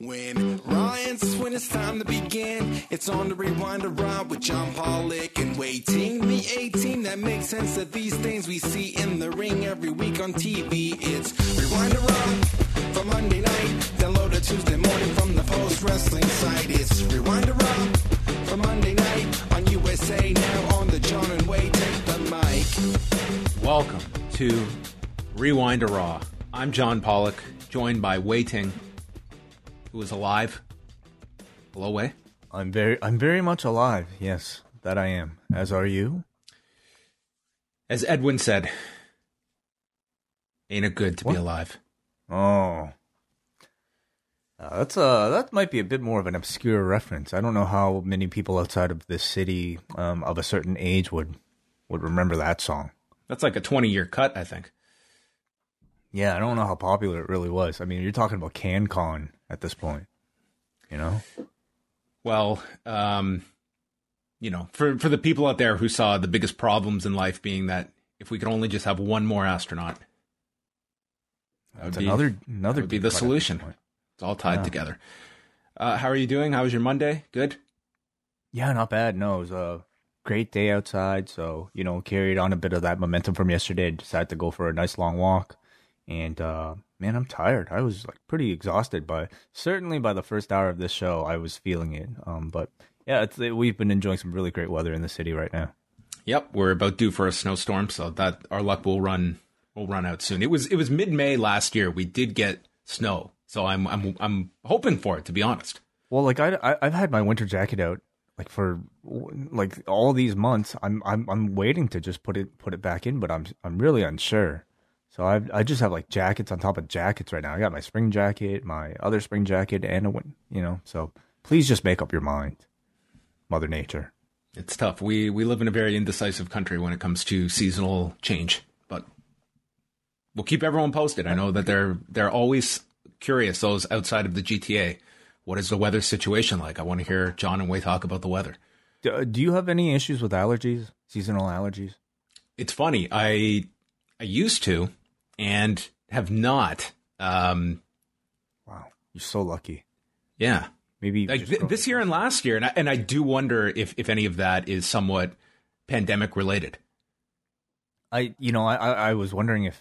When Ryan's when it's time to begin, it's on the Rewind A Raw with John Pollock and Wai Ting. The A-Team that makes sense of these things we see in the ring every week on TV. It's Rewind A Raw. For Monday night, download a Tuesday morning from the Post Wrestling site. It's Rewind A Raw for Monday night on USA now on the John and Wai Take the Mic. Welcome to Rewind A Raw. I'm John Pollock, joined by Wai Ting, who is alive. Hello, Wai. I'm very much alive. Yes, that I am. As are you. As Edwin said, ain't it good to be alive? Oh, that might be a bit more of an obscure reference. I don't know how many people outside of this city of a certain age would remember that song. That's like a 20-year cut, I think. Yeah, I don't know how popular it really was. I mean, you're talking about CanCon at this point, you know? Well, you know, for the people out there who saw the biggest problems in life being that if we could only just have one more astronaut... That would be the solution. It's all tied together. How are you doing? How was your Monday? Good? Yeah, not bad. No, it was a great day outside. So, you know, carried on a bit of that momentum from yesterday. Decided to go for a nice long walk. And, man, I'm tired. I was like pretty exhausted, but certainly by the first hour of this show, I was feeling it. But, yeah, we've been enjoying some really great weather in the city right now. Yep, we're about due for a snowstorm, so that our luck will run out soon. It was mid-May last year. We did get snow, so I'm hoping for it, to be honest. Well, like I've had my winter jacket out like for like all these months. I'm waiting to just put it back in, but I'm really unsure. So I just have like jackets on top of jackets right now. I got my spring jacket, my other spring jacket, and So please just make up your mind, Mother Nature. It's tough. We live in a very indecisive country when it comes to seasonal change. We'll keep everyone posted. I know that they're always curious, those outside of the GTA. What is the weather situation like? I want to hear John and Wai talk about the weather. Do you have any issues with allergies, seasonal allergies? It's funny. I used to and have not. Wow. You're so lucky. Yeah. Maybe like this year and last year. And I do wonder if any of that is somewhat pandemic related. I was wondering if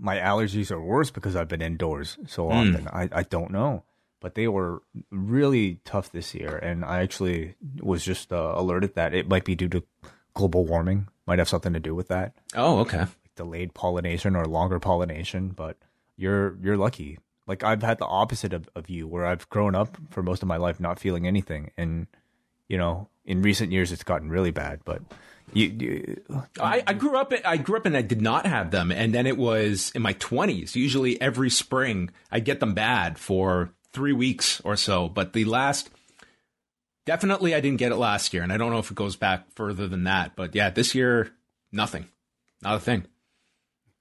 my allergies are worse because I've been indoors so often. I don't know, but they were really tough this year. And I actually was just alerted that it might be due to global warming. Might have something to do with that. Oh, okay. Like delayed pollination or longer pollination, but you're lucky. Like I've had the opposite of you, where I've grown up for most of my life not feeling anything. And, you know, in recent years, it's gotten really bad, but... I grew up and I did not have them. And then it was in my 20s. Usually every spring I get them bad for 3 weeks or so. But definitely I didn't get it last year. And I don't know if it goes back further than that. But yeah, this year, nothing. Not a thing.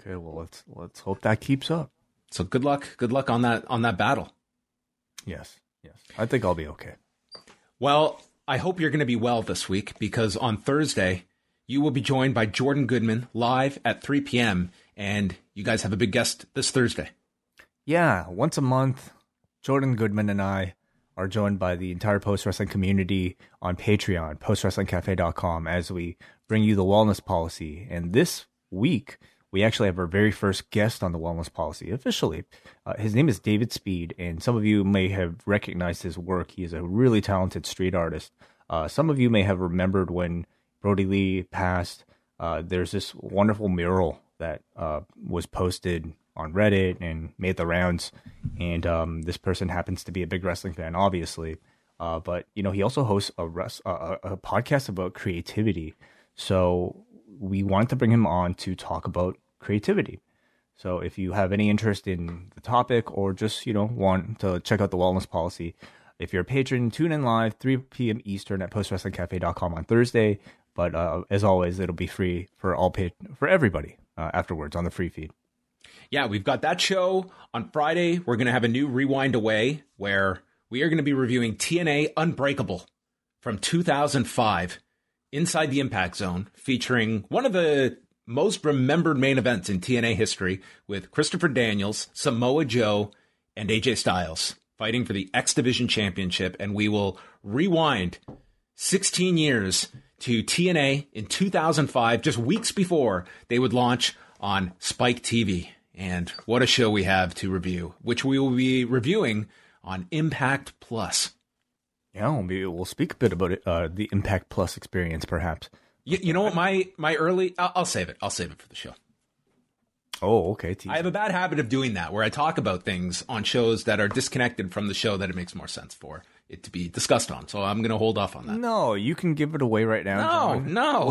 Okay, well, let's hope that keeps up. So good luck. Good luck on that battle. Yes. Yes. I think I'll be okay. Well, I hope you're going to be well this week, because on Thursday... you will be joined by Jordan Goodman live at 3 p.m. And you guys have a big guest this Thursday. Yeah, once a month, Jordan Goodman and I are joined by the entire Post Wrestling community on Patreon, postwrestlingcafe.com, as we bring you the Wellness Policy. And this week, we actually have our very first guest on the Wellness Policy, officially. His name is David Speed, and some of you may have recognized his work. He is a really talented street artist. Some of you may have remembered when Brody Lee passed. There's this wonderful mural that was posted on Reddit and made the rounds. And this person happens to be a big wrestling fan, obviously. But, you know, he also hosts a podcast about creativity. So we wanted to bring him on to talk about creativity. So if you have any interest in the topic or just, you know, want to check out the wellness policy, if you're a patron, tune in live 3 p.m. Eastern at postwrestlingcafe.com on Thursday. But as always, it'll be free for all for everybody afterwards on the free feed. Yeah, we've got that show on Friday. We're going to have a new Rewind Away where we are going to be reviewing TNA Unbreakable from 2005 inside the Impact Zone, featuring one of the most remembered main events in TNA history with Christopher Daniels, Samoa Joe, and AJ Styles fighting for the X Division Championship. And we will rewind 16 years to TNA in 2005, just weeks before they would launch on Spike TV. And what a show we have to review, which we will be reviewing on Impact Plus. Yeah, we'll speak a bit about it, the Impact Plus experience, perhaps. You know what? My early... I'll save it. I'll save it for the show. Oh, okay. I have a bad habit of doing that, where I talk about things on shows that are disconnected from the show that it makes more sense for it to be discussed on. So I'm going to hold off on that. No, you can give it away right now. No.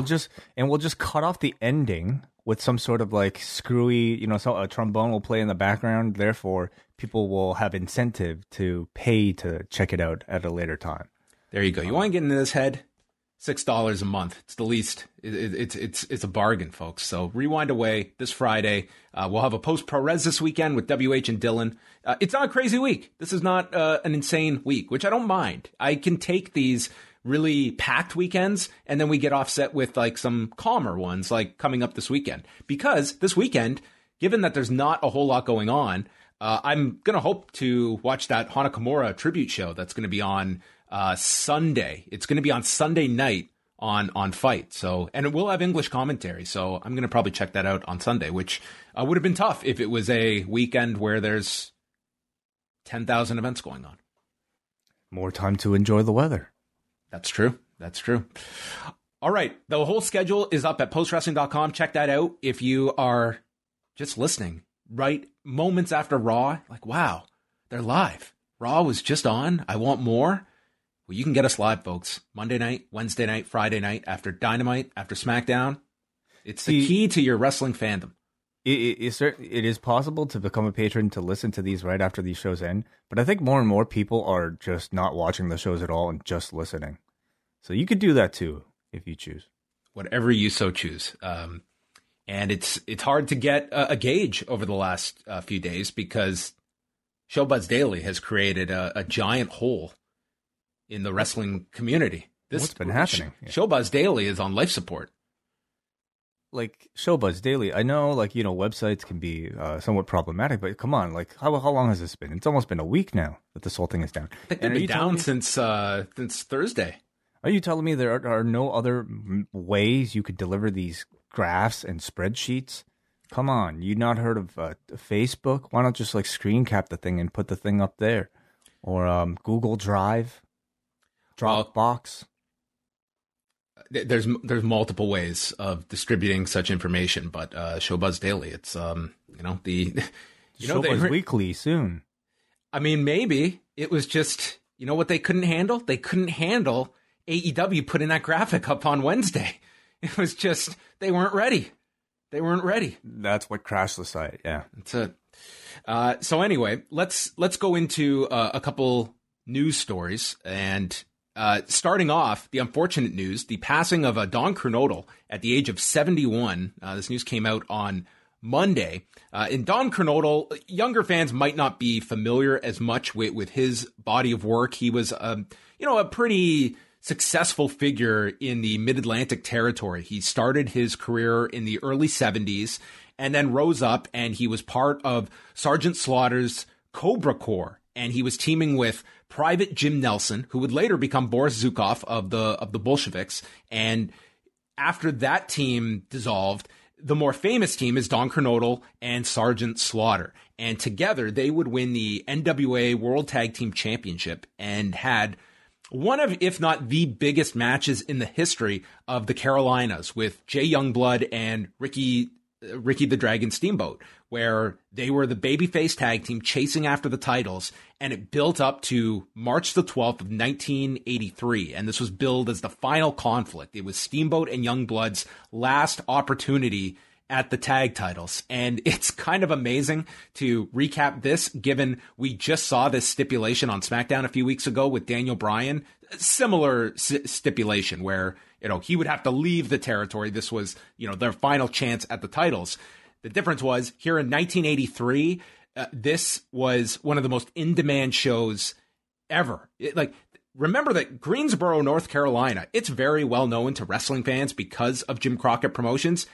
We'll just cut off the ending with some sort of like screwy, you know, so a trombone will play in the background. Therefore, people will have incentive to pay to check it out at a later time. There you go. You want to get into this head? $6 a month. It's the least. It's a bargain, folks. So Rewind Away this Friday. We'll have a post pro res this weekend with WH and Dylan. It's not a crazy week. This is not an insane week, which I don't mind. I can take these really packed weekends, and then we get offset with like some calmer ones, like coming up this weekend. Because this weekend, given that there's not a whole lot going on, I'm gonna hope to watch that Hana Kimura tribute show that's gonna be on Sunday. It's going to be on Sunday night on Fight. So, and it will have English commentary. So I'm going to probably check that out on Sunday, which would have been tough if it was a weekend where there's 10,000 events going on. More time to enjoy the weather. That's true. That's true. All right. The whole schedule is up at postwrestling.com. Check that out. If you are just listening right moments after Raw, like, wow, they're live. Raw was just on. I want more. Well, you can get us live, folks. Monday night, Wednesday night, Friday night, after Dynamite, after SmackDown. It's the key to your wrestling fandom. It is possible to become a patron to listen to these right after these shows end, but I think more and more people are just not watching the shows at all and just listening. So you could do that too, if you choose. Whatever you so choose. And it's hard to get a gauge over the last few days because Show Buzz Daily has created a giant hole in the wrestling community. What's been happening? Yeah. Show Buzz Daily is on life support. Like, Show Buzz Daily, I know, like, you know, websites can be somewhat problematic, but come on, like, how long has this been? It's almost been a week now that this whole thing is down. I think they've been down since Thursday. Are you telling me there are no other ways you could deliver these graphs and spreadsheets? Come on, you not heard of Facebook? Why not just, like, screen cap the thing and put the thing up there? Or Google Drive? Dropbox. There's multiple ways of distributing such information, but Show Buzz Daily, it's Show Buzz Weekly soon. I mean, maybe it was just, you know what they couldn't handle? They couldn't handle AEW putting that graphic up on Wednesday. It was just they weren't ready. They weren't ready. That's what crashed the site. Yeah, that's it. So anyway, let's go into a couple news stories, and starting off, the unfortunate news, the passing of Don Kernodle at the age of 71. This news came out on Monday. And Don Kernodle, younger fans might not be familiar as much with his body of work. He was, a pretty successful figure in the Mid-Atlantic territory. He started his career in the early 70s and then rose up, and he was part of Sergeant Slaughter's Cobra Corps. And he was teaming with Private Jim Nelson, who would later become Boris Zukov of the Bolsheviks. And after that team dissolved, the more famous team is Don Kernodle and Sergeant Slaughter. And together, they would win the NWA World Tag Team Championship and had one of, if not the biggest matches in the history of the Carolinas, with Jay Youngblood and Ricky Ricky the Dragon Steamboat, where they were the babyface tag team chasing after the titles, and it built up to March the 12th of 1983, and this was billed as the final conflict. It was Steamboat and Youngblood's last opportunity at the tag titles, and it's kind of amazing to recap this, given we just saw this stipulation on SmackDown a few weeks ago with Daniel Bryan, similar stipulation where, you know, he would have to leave the territory. This was, you know, their final chance at the titles. The difference was here in 1983, this was one of the most in-demand shows ever. Remember that Greensboro, North Carolina, it's very well known to wrestling fans because of Jim Crockett Promotions.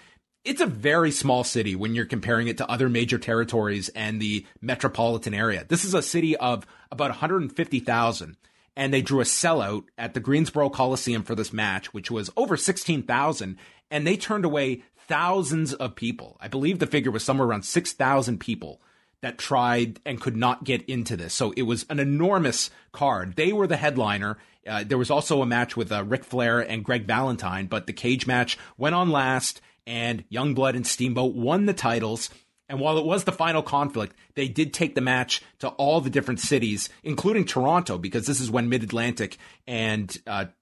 It's a very small city when you're comparing it to other major territories and the metropolitan area. This is a city of about 150,000, and they drew a sellout at the Greensboro Coliseum for this match, which was over 16,000, and they turned away thousands of people. I believe the figure was somewhere around 6,000 people that tried and could not get into this. So it was an enormous card. They were the headliner. There was also a match with Ric Flair and Greg Valentine, but the cage match went on last, and Youngblood and Steamboat won the titles. And while it was the final conflict, they did take the match to all the different cities, including Toronto, because this is when Mid-Atlantic and the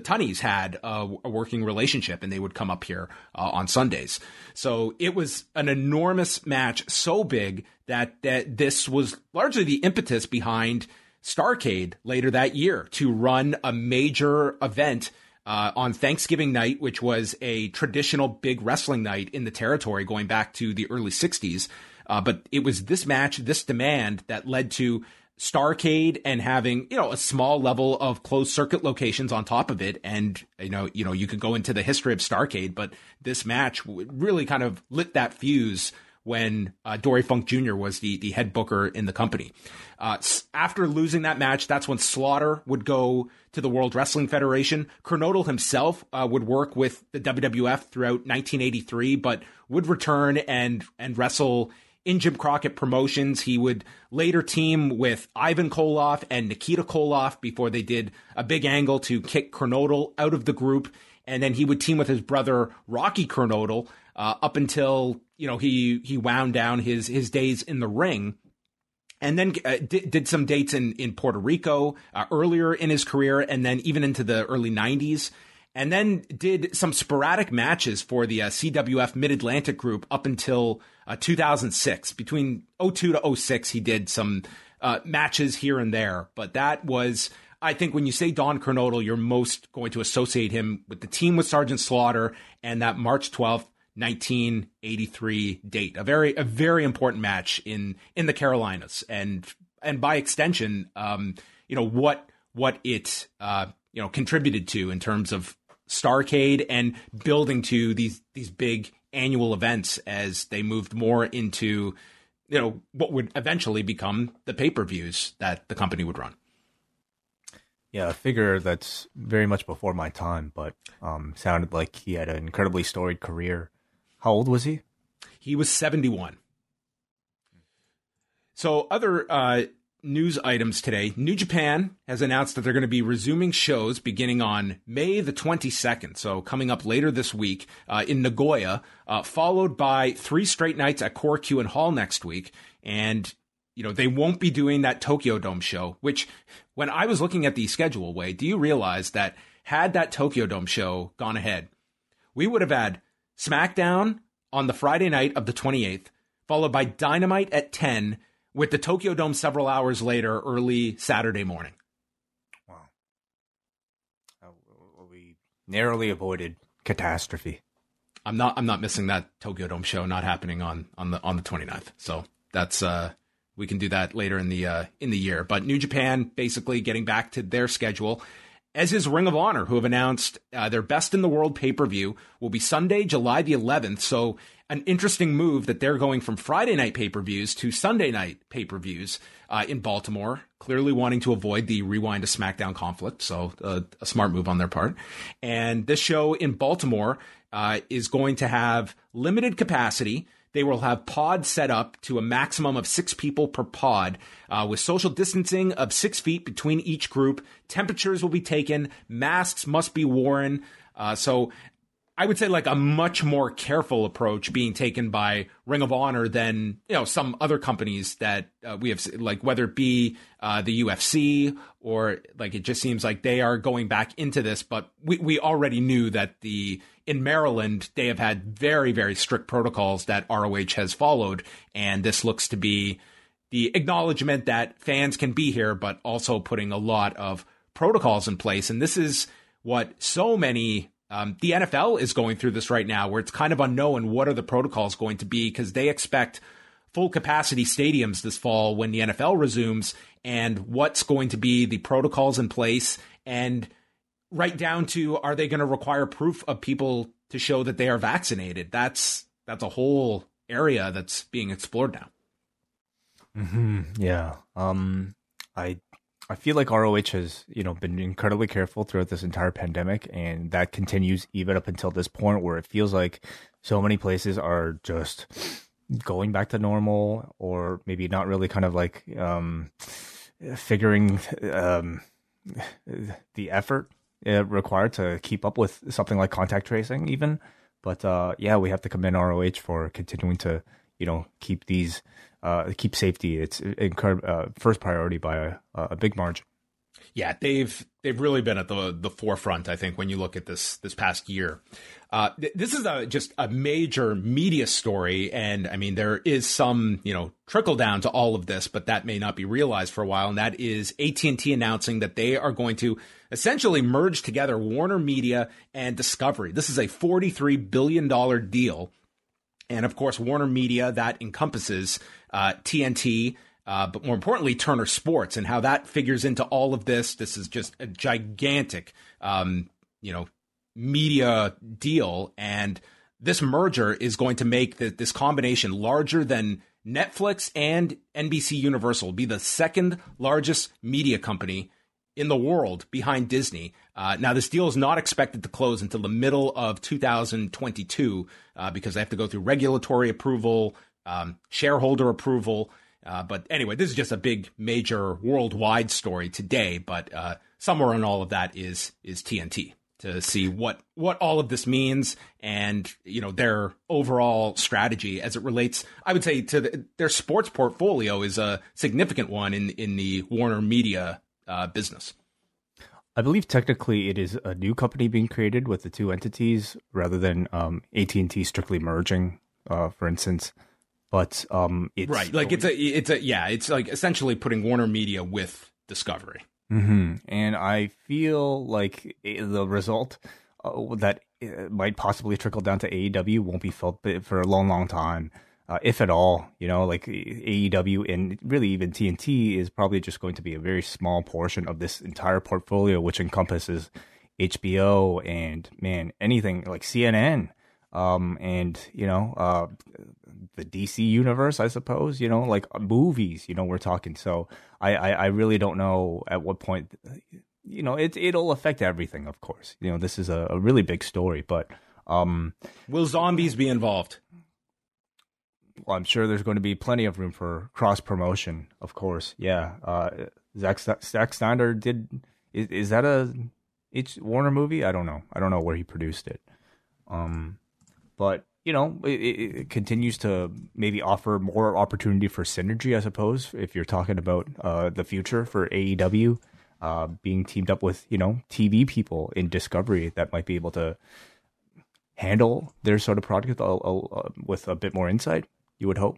Tunnies had a working relationship, and they would come up here on Sundays. So it was an enormous match, so big that this was largely the impetus behind Starrcade later that year to run a major event on Thanksgiving night, which was a traditional big wrestling night in the territory going back to the early 60s. But it was this match, this demand, that led to Starrcade and having, you know, a small level of closed circuit locations on top of it. And, you know, you could go into the history of Starrcade, but this match really kind of lit that fuse when Dory Funk Jr. was the head booker in the company. After losing that match, that's when Slaughter would go to the World Wrestling Federation. Kernodle himself would work with the WWF throughout 1983, but would return and wrestle in Jim Crockett Promotions. He would later team with Ivan Koloff and Nikita Koloff before they did a big angle to kick Kernodle out of the group. And then he would team with his brother, Rocky Kernodle, up until, you know, he wound down his days in the ring, and then did some dates in Puerto Rico earlier in his career, and then even into the early 90s, and then did some sporadic matches for the CWF Mid-Atlantic group up until 2006. Between 02 to 06, he did some matches here and there, but that was, I think, when you say Don Kernodle, you're most going to associate him with the team with Sergeant Slaughter and that March 12th, 1983 date, a very important match in the Carolinas, and by extension, you know, what it you know, contributed to in terms of Starrcade and building to these big annual events as they moved more into, you know, what would eventually become the pay-per-views that the company would run. Yeah, a figure that's very much before my time, but sounded like he had an incredibly storied career. How old was he? He was 71. So other news items today. New Japan has announced that they're going to be resuming shows beginning on May the 22nd. So coming up later this week in Nagoya, followed by 3 straight nights at Korakuen Hall next week. And, you know, they won't be doing that Tokyo Dome show, which when I was looking at the schedule, Wai, do you realize that had that Tokyo Dome show gone ahead, we would have had SmackDown on the Friday night of the 28th, followed by Dynamite at 10, with the Tokyo Dome several hours later, early Saturday morning. Wow. We narrowly avoided catastrophe. I'm not missing that Tokyo Dome show not happening on the 29th. So that's we can do that later in the year. But New Japan basically getting back to their schedule, as is Ring of Honor, who have announced their Best in the World pay-per-view will be Sunday, July the 11th. So an interesting move that they're going from Friday night pay-per-views to Sunday night pay-per-views in Baltimore, clearly wanting to avoid the Rewind to SmackDown conflict. So a smart move on their part. And this show in Baltimore is going to have limited capacity. They will have pods set up to a maximum of 6 people per pod with social distancing of 6 feet between each group. Temperatures will be taken. Masks must be worn. So I would say like a much more careful approach being taken by Ring of Honor than, you know, some other companies that we have, like whether it be the UFC or like, it just seems like they are going back into this. But we already knew that in Maryland, they have had very, very strict protocols that ROH has followed. And this looks to be the acknowledgement that fans can be here, but also putting a lot of protocols in place. And this is what so many, the NFL is going through this right now, where it's kind of unknown what are the protocols going to be, because they expect full capacity stadiums this fall when the NFL resumes, and what's going to be the protocols in place, and right down to, are they going to require proof of people to show that they are vaccinated? That's a whole area that's being explored now. Mm-hmm. Yeah. I feel like ROH has, you know, been incredibly careful throughout this entire pandemic, and that continues even up until this point, where it feels like so many places are just going back to normal, or maybe not really kind of like figuring the effort required to keep up with something like contact tracing even. But yeah, we have to commend ROH for continuing to, you know, keep these keep safety. It's first priority by a big margin. Yeah, they've really been at the forefront, I think, when you look at this past year. This is just a major media story. And I mean, there is some, you know, trickle down to all of this, but that may not be realized for a while. And that is AT&T announcing that they are going to essentially merge together Warner Media and Discovery. This is a $43 billion deal. And of course, Warner Media, that encompasses TNT, but more importantly, Turner Sports, and how that figures into all of this. This is just a gigantic, you know, media deal. And this merger is going to make this combination larger than Netflix and NBC Universal, be the second largest media company in the world behind Disney. Now, this deal is not expected to close until the middle of 2022 because they have to go through regulatory approval, shareholder approval. But anyway, this is just a big, major worldwide story today. But somewhere in all of that is TNT, to see what all of this means, and, you know, their overall strategy as it relates, I would say, to their sports portfolio is a significant one in the Warner Media business. I believe technically it is a new company being created with the two entities, rather than AT&T strictly merging, for instance. But it's right, like it's like essentially putting Warner Media with Discovery. Mm-hmm. And I feel like the result that might possibly trickle down to AEW won't be felt for a long, long time. If at all, you know, like AEW and really even TNT is probably just going to be a very small portion of this entire portfolio, which encompasses HBO and, man, anything like CNN, and, you know, the DC universe, I suppose, you know, like movies, you know, we're talking. So I really don't know at what point, you know, it'll affect everything, of course. You know, this is a really big story, but will zombies be involved? Well, I'm sure there's going to be plenty of room for cross promotion, of course. Yeah, Zack Snyder is that it's Warner movie? I don't know. I don't know where he produced it. But you know, it continues to maybe offer more opportunity for synergy, I suppose. If you're talking about the future for AEW being teamed up with, you know, TV people in Discovery that might be able to handle their sort of product with a bit more insight, you would hope.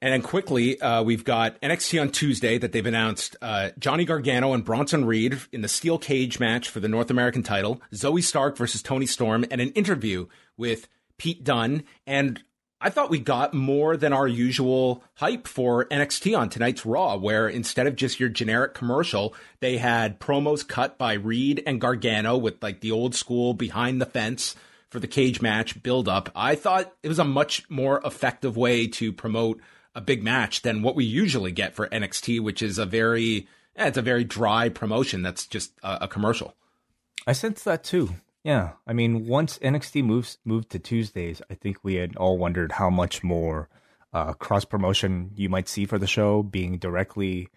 And then quickly, we've got NXT on Tuesday that they've announced Johnny Gargano and Bronson Reed in the steel cage match for the North American title, Zoe Stark versus Toni Storm, and an interview with Pete Dunne. And I thought we got more than our usual hype for NXT on tonight's Raw, where instead of just your generic commercial, they had promos cut by Reed and Gargano with like the old school behind the fence for the cage match build up. I thought it was a much more effective way to promote a big match than what we usually get for NXT, which is it's a very dry promotion. That's just a commercial. I sense that too. Yeah. I mean, once NXT moved to Tuesdays, I think we had all wondered how much more cross promotion you might see for the show, being directly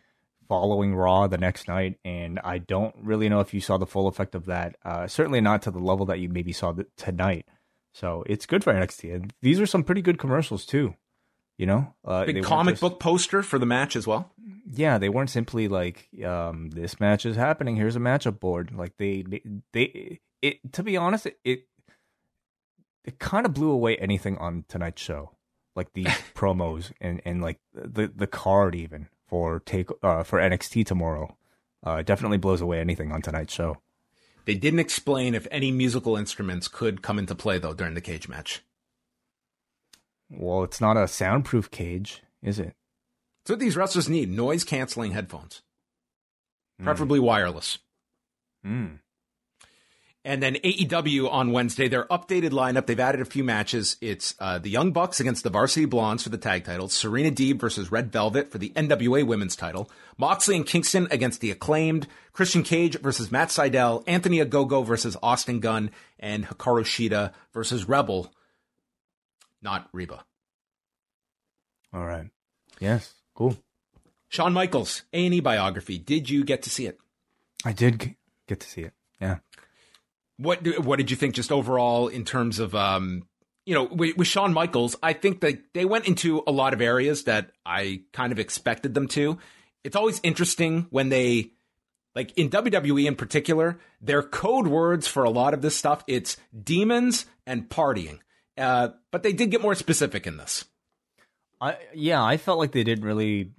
following Raw the next night, and I don't really know if you saw the full effect of that. Certainly not to the level that you maybe saw tonight. So it's good for NXT. And these are some pretty good commercials too. You know, big comic book poster for the match as well. Yeah, they weren't simply like, "This match is happening. Here's a matchup board." Like they to be honest, it kind of blew away anything on tonight's show, like these promos and like the card even for NXT tomorrow. Definitely blows away anything on tonight's show. They didn't explain if any musical instruments could come into play though during the cage match. Well, it's not a soundproof cage, is it? That's what these wrestlers need, noise-canceling headphones. Preferably wireless. And then AEW on Wednesday, their updated lineup, they've added a few matches. It's the Young Bucks against the Varsity Blondes for the tag titles, Serena Deeb versus Red Velvet for the NWA women's title, Moxley and Kingston against the Acclaimed, Christian Cage versus Matt Sydal, Anthony Ogogo versus Austin Gunn, and Hikaru Shida versus Rebel. Not Reba. All right. Yes. Cool. Shawn Michaels, A&E biography. Did you get to see it? I did get to see it. Yeah. What did you think just overall in terms of, with Shawn Michaels, I think that they went into a lot of areas that I kind of expected them to. It's always interesting when they, like in WWE in particular, their code words for a lot of this stuff, it's demons and partying. But they did get more specific in this. I felt like they didn't really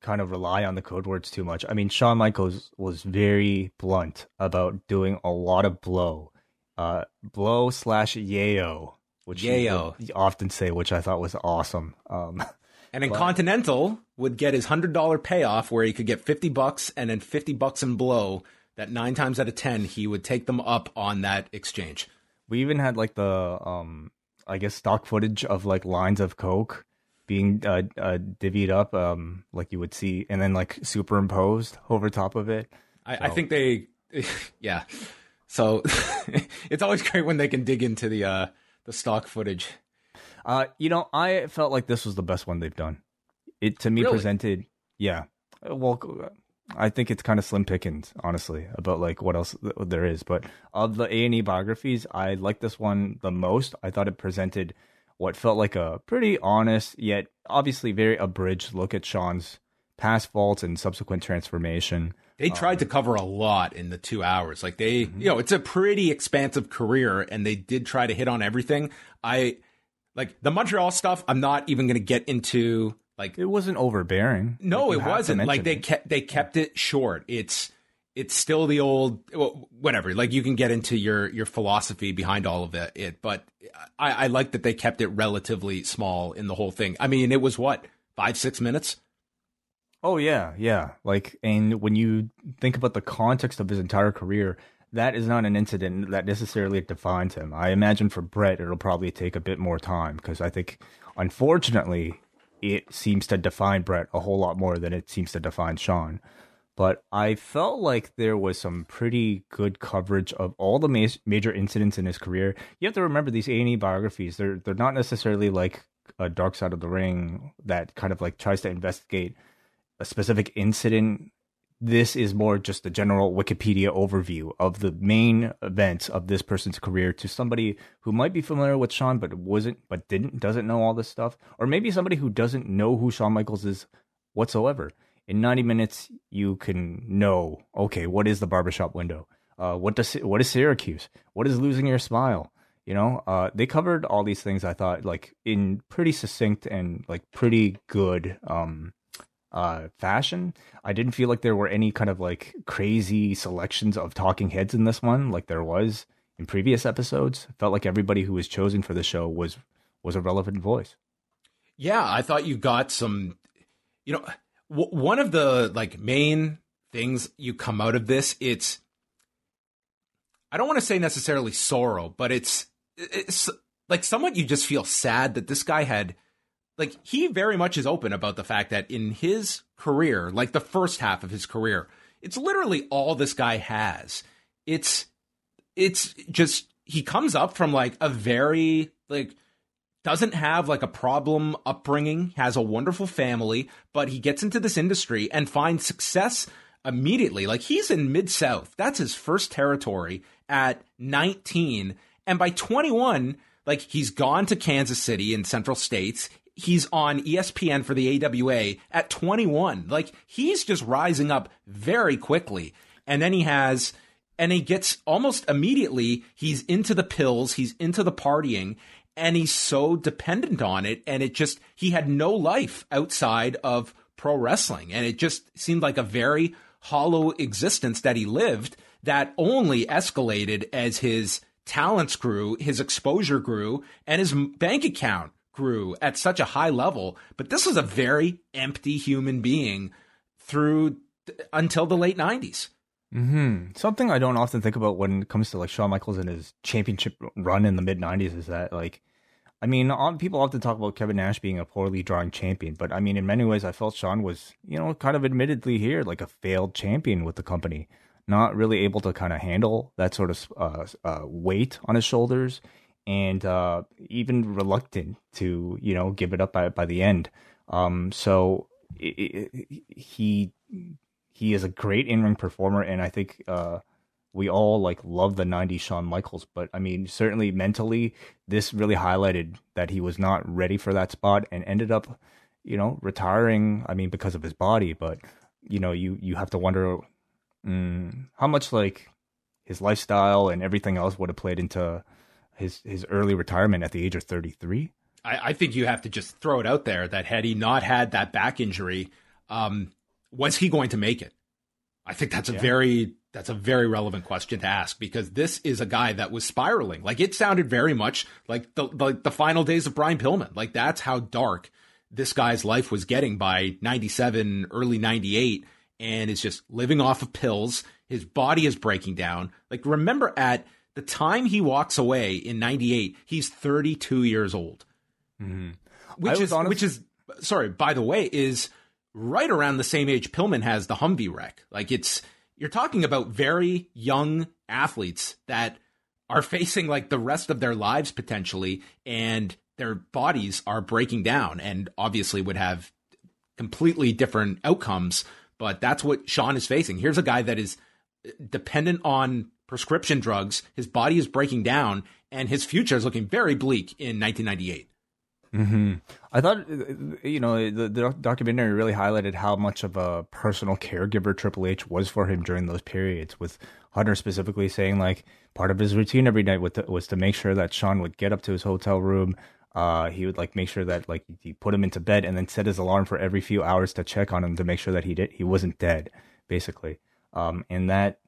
kind of rely on the code words too much. I mean, Shawn Michaels was very blunt about doing a lot of blow / yayo, which you often say, which I thought was awesome. And in Continental would get his $100 payoff where he could get $50 and then $50 in blow. That 9 times out of 10, he would take them up on that exchange. We even had like the, stock footage of like lines of Coke being divvied up, like you would see, and then like superimposed over top of it. I think they, yeah. So it's always great when they can dig into the stock footage. I felt like this was the best one they've done. It to me really? Presented, yeah. Well, I think it's kind of slim pickings, honestly, about like what else there is. But of the A&E biographies, I like this one the most. I thought it presented what felt like a pretty honest, yet obviously very abridged look at Sean's past faults and subsequent transformation. They tried to cover a lot in the 2 hours. Like they, it's a pretty expansive career, and they did try to hit on everything. Like the Montreal stuff, I'm not even going to get into. Like it wasn't overbearing. No, it wasn't. Like they kept it short. It's still the old whatever. Like you can get into your philosophy behind all of it, but I like that they kept it relatively small in the whole thing. I mean, it was what 5-6 minutes. Oh yeah. Like, and when you think about the context of his entire career, that is not an incident that necessarily defines him. I imagine for Brett, it'll probably take a bit more time because I think, unfortunately, it seems to define Brett a whole lot more than it seems to define Sean. But I felt like there was some pretty good coverage of all the major incidents in his career. You have to remember these A&E biographies, they're not necessarily like a Dark Side of the Ring that kind of like tries to investigate a specific incident. This is more just the general Wikipedia overview of the main events of this person's career to somebody who might be familiar with Sean, but doesn't know all this stuff, or maybe somebody who doesn't know who Shawn Michaels is whatsoever. In 90 minutes, you can know, okay, what is the barbershop window? What is Syracuse? What is losing your smile? They covered all these things. I thought like in pretty succinct and like pretty good, fashion. I didn't feel like there were any kind of like crazy selections of talking heads in this one like there was in previous episodes. It felt like everybody who was chosen for the show was a relevant voice. Yeah, I thought you got some, one of the like main things you come out of this, it's, I don't want to say necessarily sorrow, but it's like somewhat you just feel sad that this guy had. Like, he very much is open about the fact that in his career, like the first half of his career, it's literally all this guy has. It's just, he comes up from like a very like doesn't have like a problem upbringing, has a wonderful family, but he gets into this industry and finds success immediately. Like, he's in Mid-South. That's his first territory at 19. And by 21, like, he's gone to Kansas City in Central States. He's on ESPN for the AWA at 21. Like, he's just rising up very quickly. And then he has, and he gets almost immediately, he's into the pills, he's into the partying, and he's so dependent on it. And it just, he had no life outside of pro wrestling. And it just seemed like a very hollow existence that he lived that only escalated as his talents grew, his exposure grew, and his bank account grew at such a high level. But this was a very empty human being through until the late 90s. Mm-hmm. Something I don't often think about when it comes to like Shawn Michaels and his championship run in the mid 90s is that, like, I mean, people often talk about Kevin Nash being a poorly drawn champion, but I mean, in many ways, I felt Shawn was, you know, kind of admittedly here, like a failed champion with the company, not really able to kind of handle that sort of weight on his shoulders. And even reluctant to, you know, give it up by the end. So he is a great in-ring performer, and I think we all like love the 90s Shawn Michaels. But I mean, certainly mentally, this really highlighted that he was not ready for that spot and ended up, you know, retiring. I mean, because of his body, but you know, you have to wonder how much like his lifestyle and everything else would have played into his early retirement at the age of 33. I think you have to just throw it out there that had he not had that back injury, was he going to make it? I think that's a very relevant question to ask, because this is a guy that was spiraling. Like, it sounded very much like the final days of Brian Pillman. Like, that's how dark this guy's life was getting by 97, early 98, and it's just living off of pills. His body is breaking down. Like, remember at the time he walks away in 98, he's 32 years old, mm-hmm. which is right around the same age Pillman has the Humvee wreck. Like, it's, you're talking about very young athletes that are facing like the rest of their lives potentially, and their bodies are breaking down and obviously would have completely different outcomes. But that's what Shawn is facing. Here's a guy that is dependent on prescription drugs, his body is breaking down, and his future is looking very bleak in 1998. Mm-hmm. I thought, you know, the documentary really highlighted how much of a personal caregiver Triple H was for him during those periods, with Hunter specifically saying, like, part of his routine every night was to make sure that Shawn would get up to his hotel room. He would, like, make sure that, like, he put him into bed and then set his alarm for every few hours to check on him to make sure that he wasn't dead, basically. And that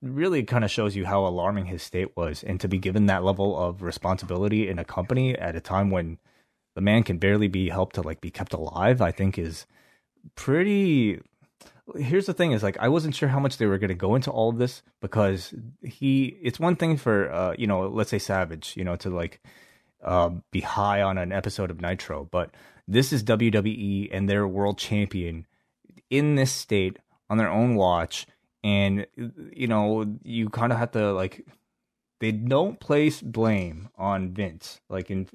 really kind of shows you how alarming his state was, and to be given that level of responsibility in a company at a time when the man can barely be helped to like be kept alive, I think is pretty. Here's the thing is, like, I wasn't sure how much they were going to go into all of this, because it's one thing for, you know, let's say Savage, you know, to like be high on an episode of Nitro, but this is WWE and their world champion in this state on their own watch. And, you know, you kind of have to, like, they don't place blame on Vince, like, and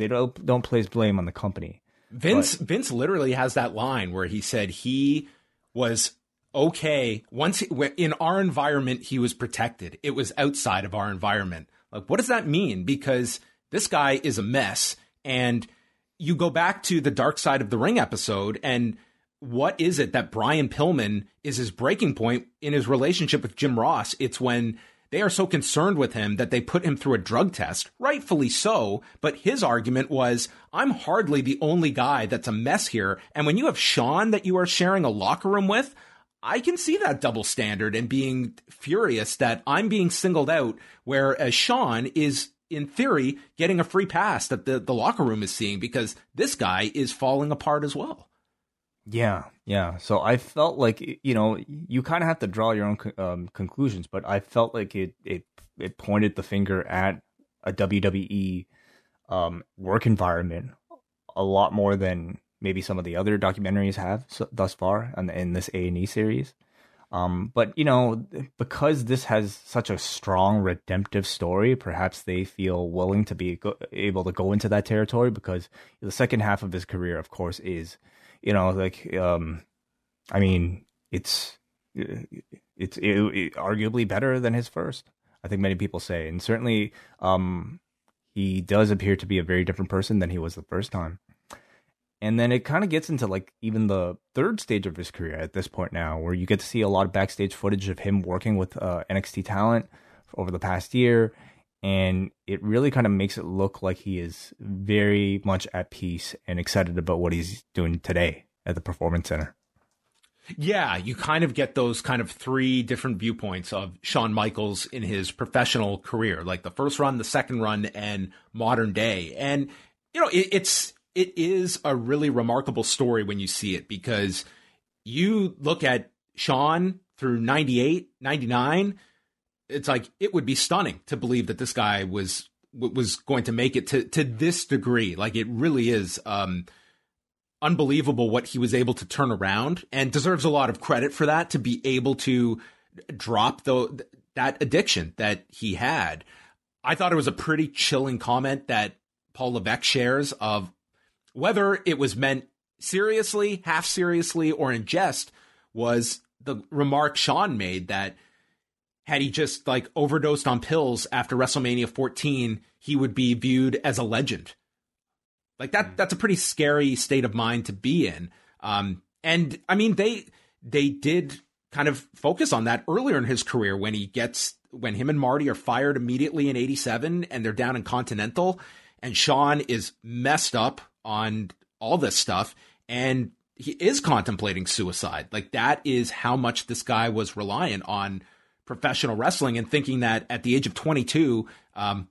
they don't place blame on the company. Vince literally has that line where he said he was okay. Once in our environment, he was protected. It was outside of our environment. Like, what does that mean? Because this guy is a mess. And you go back to the Dark Side of the Ring episode, and what is it that Brian Pillman is his breaking point in his relationship with Jim Ross? It's when they are so concerned with him that they put him through a drug test, rightfully so. But his argument was, I'm hardly the only guy that's a mess here. And when you have Shawn that you are sharing a locker room with, I can see that double standard and being furious that I'm being singled out, whereas Shawn is, in theory, getting a free pass that the locker room is seeing because this guy is falling apart as well. Yeah. So I felt like, you know, you kind of have to draw your own conclusions, but I felt like it pointed the finger at a WWE work environment a lot more than maybe some of the other documentaries have thus far in this A&E series. But, you know, because this has such a strong redemptive story, perhaps they feel willing to be able to go into that territory, because the second half of his career, of course, is, you know, like, I mean, it's arguably better than his first, I think many people say. And certainly he does appear to be a very different person than he was the first time. And then it kind of gets into like even the third stage of his career at this point now, where you get to see a lot of backstage footage of him working with NXT talent over the past year. And it really kind of makes it look like he is very much at peace and excited about what he's doing today at the Performance Center. Yeah, you kind of get those kind of three different viewpoints of Shawn Michaels in his professional career, like the first run, the second run, and modern day. And, you know, it is a really remarkable story when you see it, because you look at Shawn through 98, 99, it's like it would be stunning to believe that this guy was going to make it to this degree. Like, it really is unbelievable what he was able to turn around, and deserves a lot of credit for that, to be able to drop that addiction that he had. I thought it was a pretty chilling comment that Paul Levesque shares of whether it was meant seriously, half seriously, or in jest, was the remark Shawn made that had he just like overdosed on pills after WrestleMania 14, he would be viewed as a legend. Like that's a pretty scary state of mind to be in. And I mean, they did kind of focus on that earlier in his career when him and Marty are fired immediately in 87 and they're down in Continental, and Shawn is messed up on all this stuff and he is contemplating suicide. Like, that is how much this guy was reliant on professional wrestling, and thinking that at the age of 22,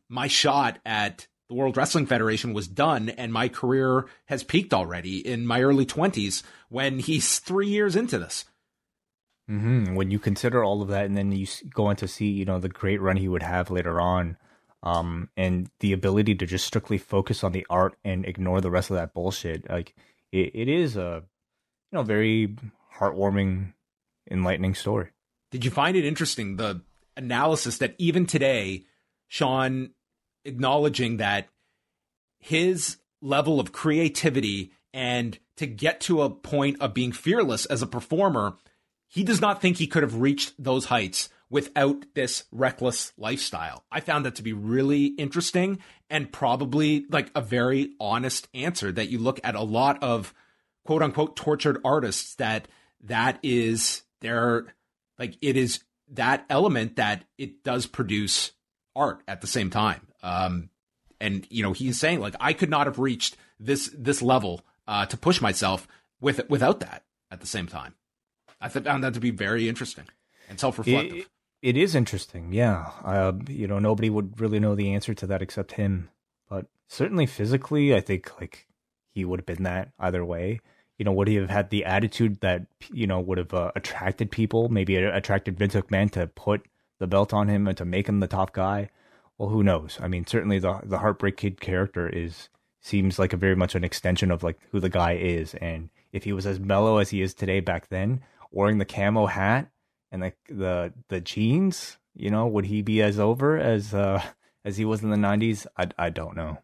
my shot at the World Wrestling Federation was done and my career has peaked already in my early 20s, when he's 3 years into this. Mm-hmm. When you consider all of that, and then you go on to see, you know, the great run he would have later on, and the ability to just strictly focus on the art and ignore the rest of that bullshit. Like, it is a, you know, very heartwarming, enlightening story. Did you find it interesting, the analysis that even today, Shawn acknowledging that his level of creativity and to get to a point of being fearless as a performer, he does not think he could have reached those heights without this reckless lifestyle. I found that to be really interesting, and probably like a very honest answer that you look at a lot of quote unquote tortured artists, that is their, like, it is that element that it does produce art at the same time. And, you know, he's saying, like, I could not have reached this level to push myself without that at the same time. I found that to be very interesting and self-reflective. It is interesting, yeah. You know, nobody would really know the answer to that except him. But certainly physically, I think, like, he would have been that either way. You know, would he have had the attitude that, you know, would have attracted people? Maybe it attracted Vince McMahon to put the belt on him and to make him the top guy. Well, who knows? I mean, certainly the Heartbreak Kid character seems like a very much an extension of like who the guy is. And if he was as mellow as he is today back then, wearing the camo hat and the jeans, you know, would he be as over as he was in the 90s? I don't know.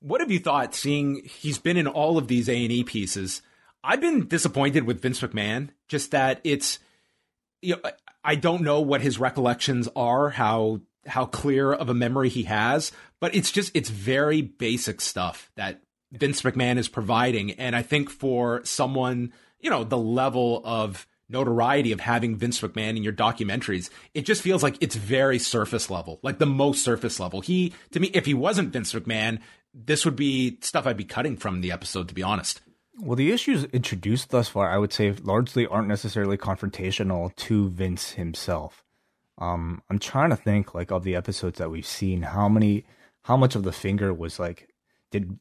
What have you thought, seeing he's been in all of these A&E pieces? I've been disappointed with Vince McMahon, just that it's, you know, I don't know what his recollections are, how clear of a memory he has, but it's very basic stuff that Vince McMahon is providing. And I think for someone, you know, the level of notoriety of having Vince McMahon in your documentaries, it just feels like it's very surface level, like the most surface level. He, to me, if he wasn't Vince McMahon, this would be stuff I'd be cutting from the episode, to be honest. Well, the issues introduced thus far, I would say, largely aren't necessarily confrontational to Vince himself. I'm trying to think, like, of the episodes that we've seen, how much of the finger was like, did,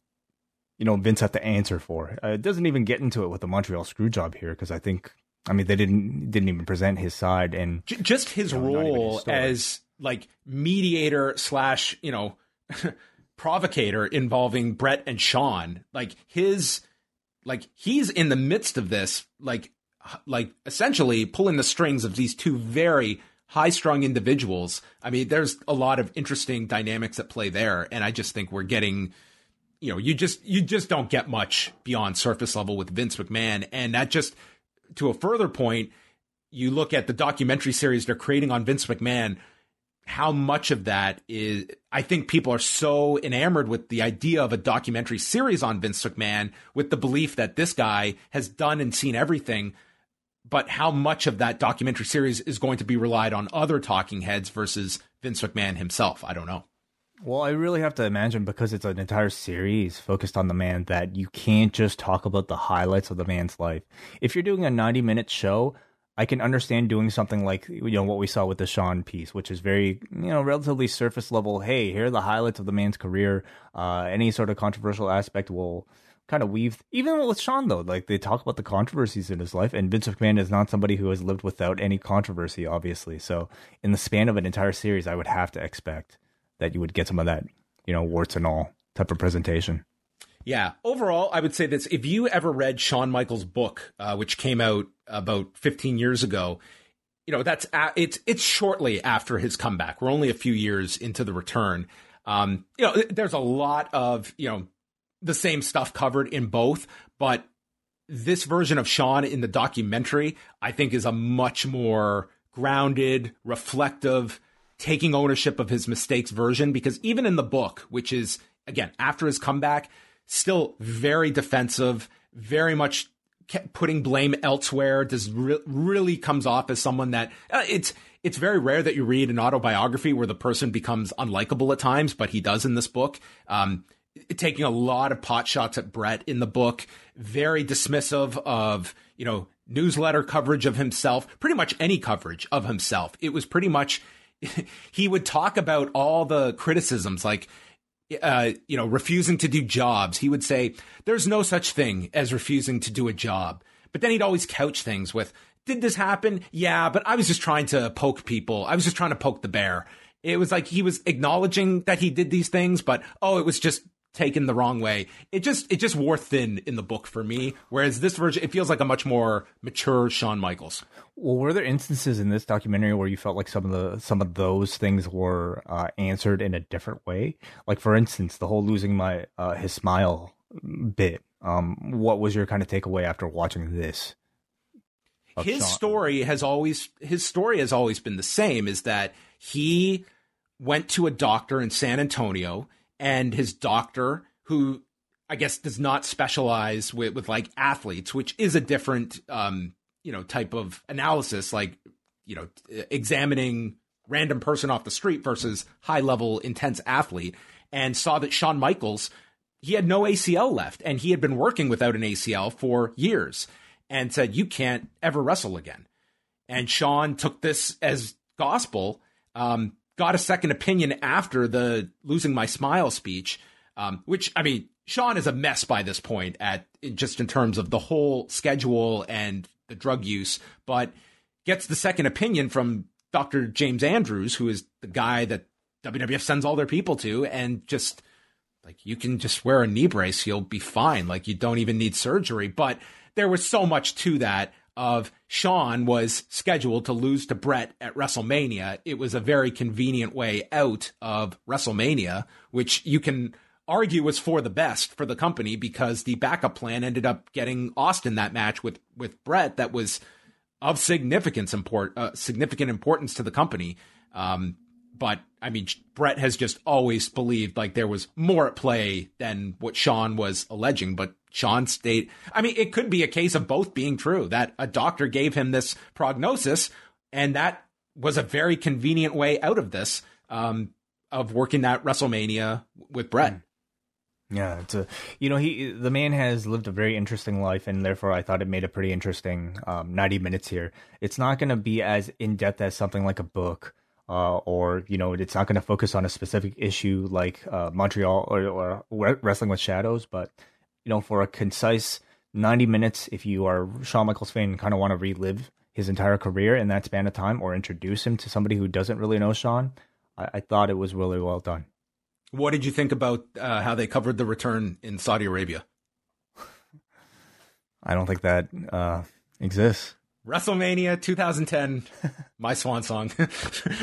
you know, Vince have to answer for? It doesn't even get into it with the Montreal Screwjob here, because I think, I mean, they didn't even present his side, and just his, you know, role his as like mediator / you know, provocator involving Brett and Shawn. Like he's in the midst of this, like like essentially pulling the strings of these two very high-strung individuals. I mean, there's a lot of interesting dynamics at play there, and I just think we're getting, you know, you just don't get much beyond surface level with Vince McMahon. And that just, to a further point, you look at the documentary series they're creating on Vince McMahon, how much of that is, I think people are so enamored with the idea of a documentary series on Vince McMahon with the belief that this guy has done and seen everything, but how much of that documentary series is going to be relied on other talking heads versus Vince McMahon himself? I don't know. Well, I really have to imagine, because it's an entire series focused on the man, that you can't just talk about the highlights of the man's life. If you're doing a 90-minute show, I can understand doing something like, you know, what we saw with the Shawn piece, which is very, you know, relatively surface level. Hey, here are the highlights of the man's career. Any sort of controversial aspect will kind of weave. Even with Shawn, though, like, they talk about the controversies in his life, and Vince McMahon is not somebody who has lived without any controversy, obviously. So in the span of an entire series, I would have to expect that you would get some of that, you know, warts and all type of presentation. Yeah. Overall, I would say this. If you ever read Shawn Michaels' book, which came out about 15 years ago, you know, that's it's shortly after his comeback. We're only a few years into the return. You know, there's a lot of, you know, the same stuff covered in both, but this version of Shawn in the documentary, I think, is a much more grounded, reflective, taking ownership of his mistakes version, because even in the book, which is, again, after his comeback, still very defensive, very much putting blame elsewhere. This really comes off as someone that it's very rare that you read an autobiography where the person becomes unlikable at times, but he does in this book. Taking a lot of pot shots at Brett in the book, very dismissive of, you know, newsletter coverage of himself, pretty much any coverage of himself. It was pretty much, he would talk about all the criticisms, like, you know, refusing to do jobs. He would say, there's no such thing as refusing to do a job. But then he'd always couch things with, did this happen? Yeah, but I was just trying to poke people. I was just trying to poke the bear. It was like he was acknowledging that he did these things, but, oh, it was just taken the wrong way. It just wore thin in the book for me, whereas this version, it feels like a much more mature Shawn Michaels. Well, were there instances in this documentary where you felt like some of those things were answered in a different way? Like, for instance, the whole losing my his smile bit. What was your kind of takeaway after watching this? His story has always been the same, is that he went to a doctor in San Antonio. And his doctor, who I guess does not specialize with like athletes, which is a different, you know, type of analysis, like, you know, examining random person off the street versus high level, intense athlete, and saw that Shawn Michaels, he had no ACL left, and he had been working without an ACL for years, and said, you can't ever wrestle again. And Shawn took this as gospel, got a second opinion after the losing my smile speech, which, I mean, Shawn is a mess by this point just in terms of the whole schedule and the drug use, but gets the second opinion from Dr. James Andrews, who is the guy that WWF sends all their people to, and just like, you can just wear a knee brace, you'll be fine. Like, you don't even need surgery. But there was so much to that. Of Shawn was scheduled to lose to Brett at WrestleMania. It was a very convenient way out of WrestleMania, which you can argue was for the best for the company, because the backup plan ended up getting Austin that match with Brett that was of significant importance to the company. But, I mean, Brett has just always believed like there was more at play than what Shawn was alleging. But Shawn stayed. I mean, it could be a case of both being true, that a doctor gave him this prognosis, and that was a very convenient way out of this, of working that WrestleMania with Brett. Yeah, you know, the man has lived a very interesting life, and therefore I thought it made a pretty interesting 90 minutes here. It's not going to be as in-depth as something like a book. Or, you know, it's not going to focus on a specific issue like Montreal or Wrestling with Shadows. But, you know, for a concise 90 minutes, if you are Shawn Michaels fan and kind of want to relive his entire career in that span of time, or introduce him to somebody who doesn't really know Shawn, I thought it was really well done. What did you think about how they covered the return in Saudi Arabia? I don't think that exists. WrestleMania 2010, my swan song,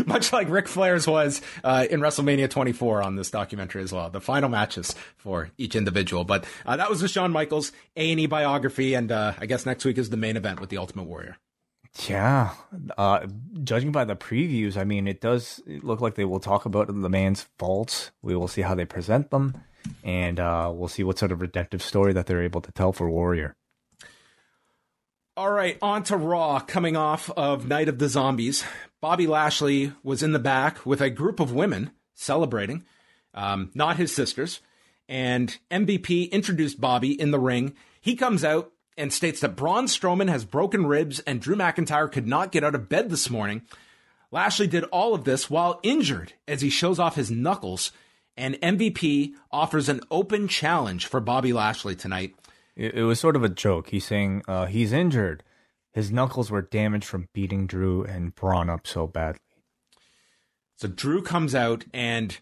much like Ric Flair's was in WrestleMania 24 on this documentary as well. The final matches for each individual. But that was the Shawn Michaels A&E biography. And I guess next week is the main event with the Ultimate Warrior. Yeah. Judging by the previews, I mean, it does look like they will talk about the man's faults. We will see how they present them. And we'll see what sort of redemptive story that they're able to tell for Warrior. All right, on to Raw, coming off of Night of the Zombies. Bobby Lashley was in the back with a group of women celebrating, not his sisters, and MVP introduced Bobby in the ring. He comes out and states that Braun Strowman has broken ribs and Drew McIntyre could not get out of bed this morning. Lashley did all of this while injured as he shows off his knuckles, and MVP offers an open challenge for Bobby Lashley tonight. It was sort of a joke. He's saying he's injured. His knuckles were damaged from beating Drew and Braun up so badly. So Drew comes out, and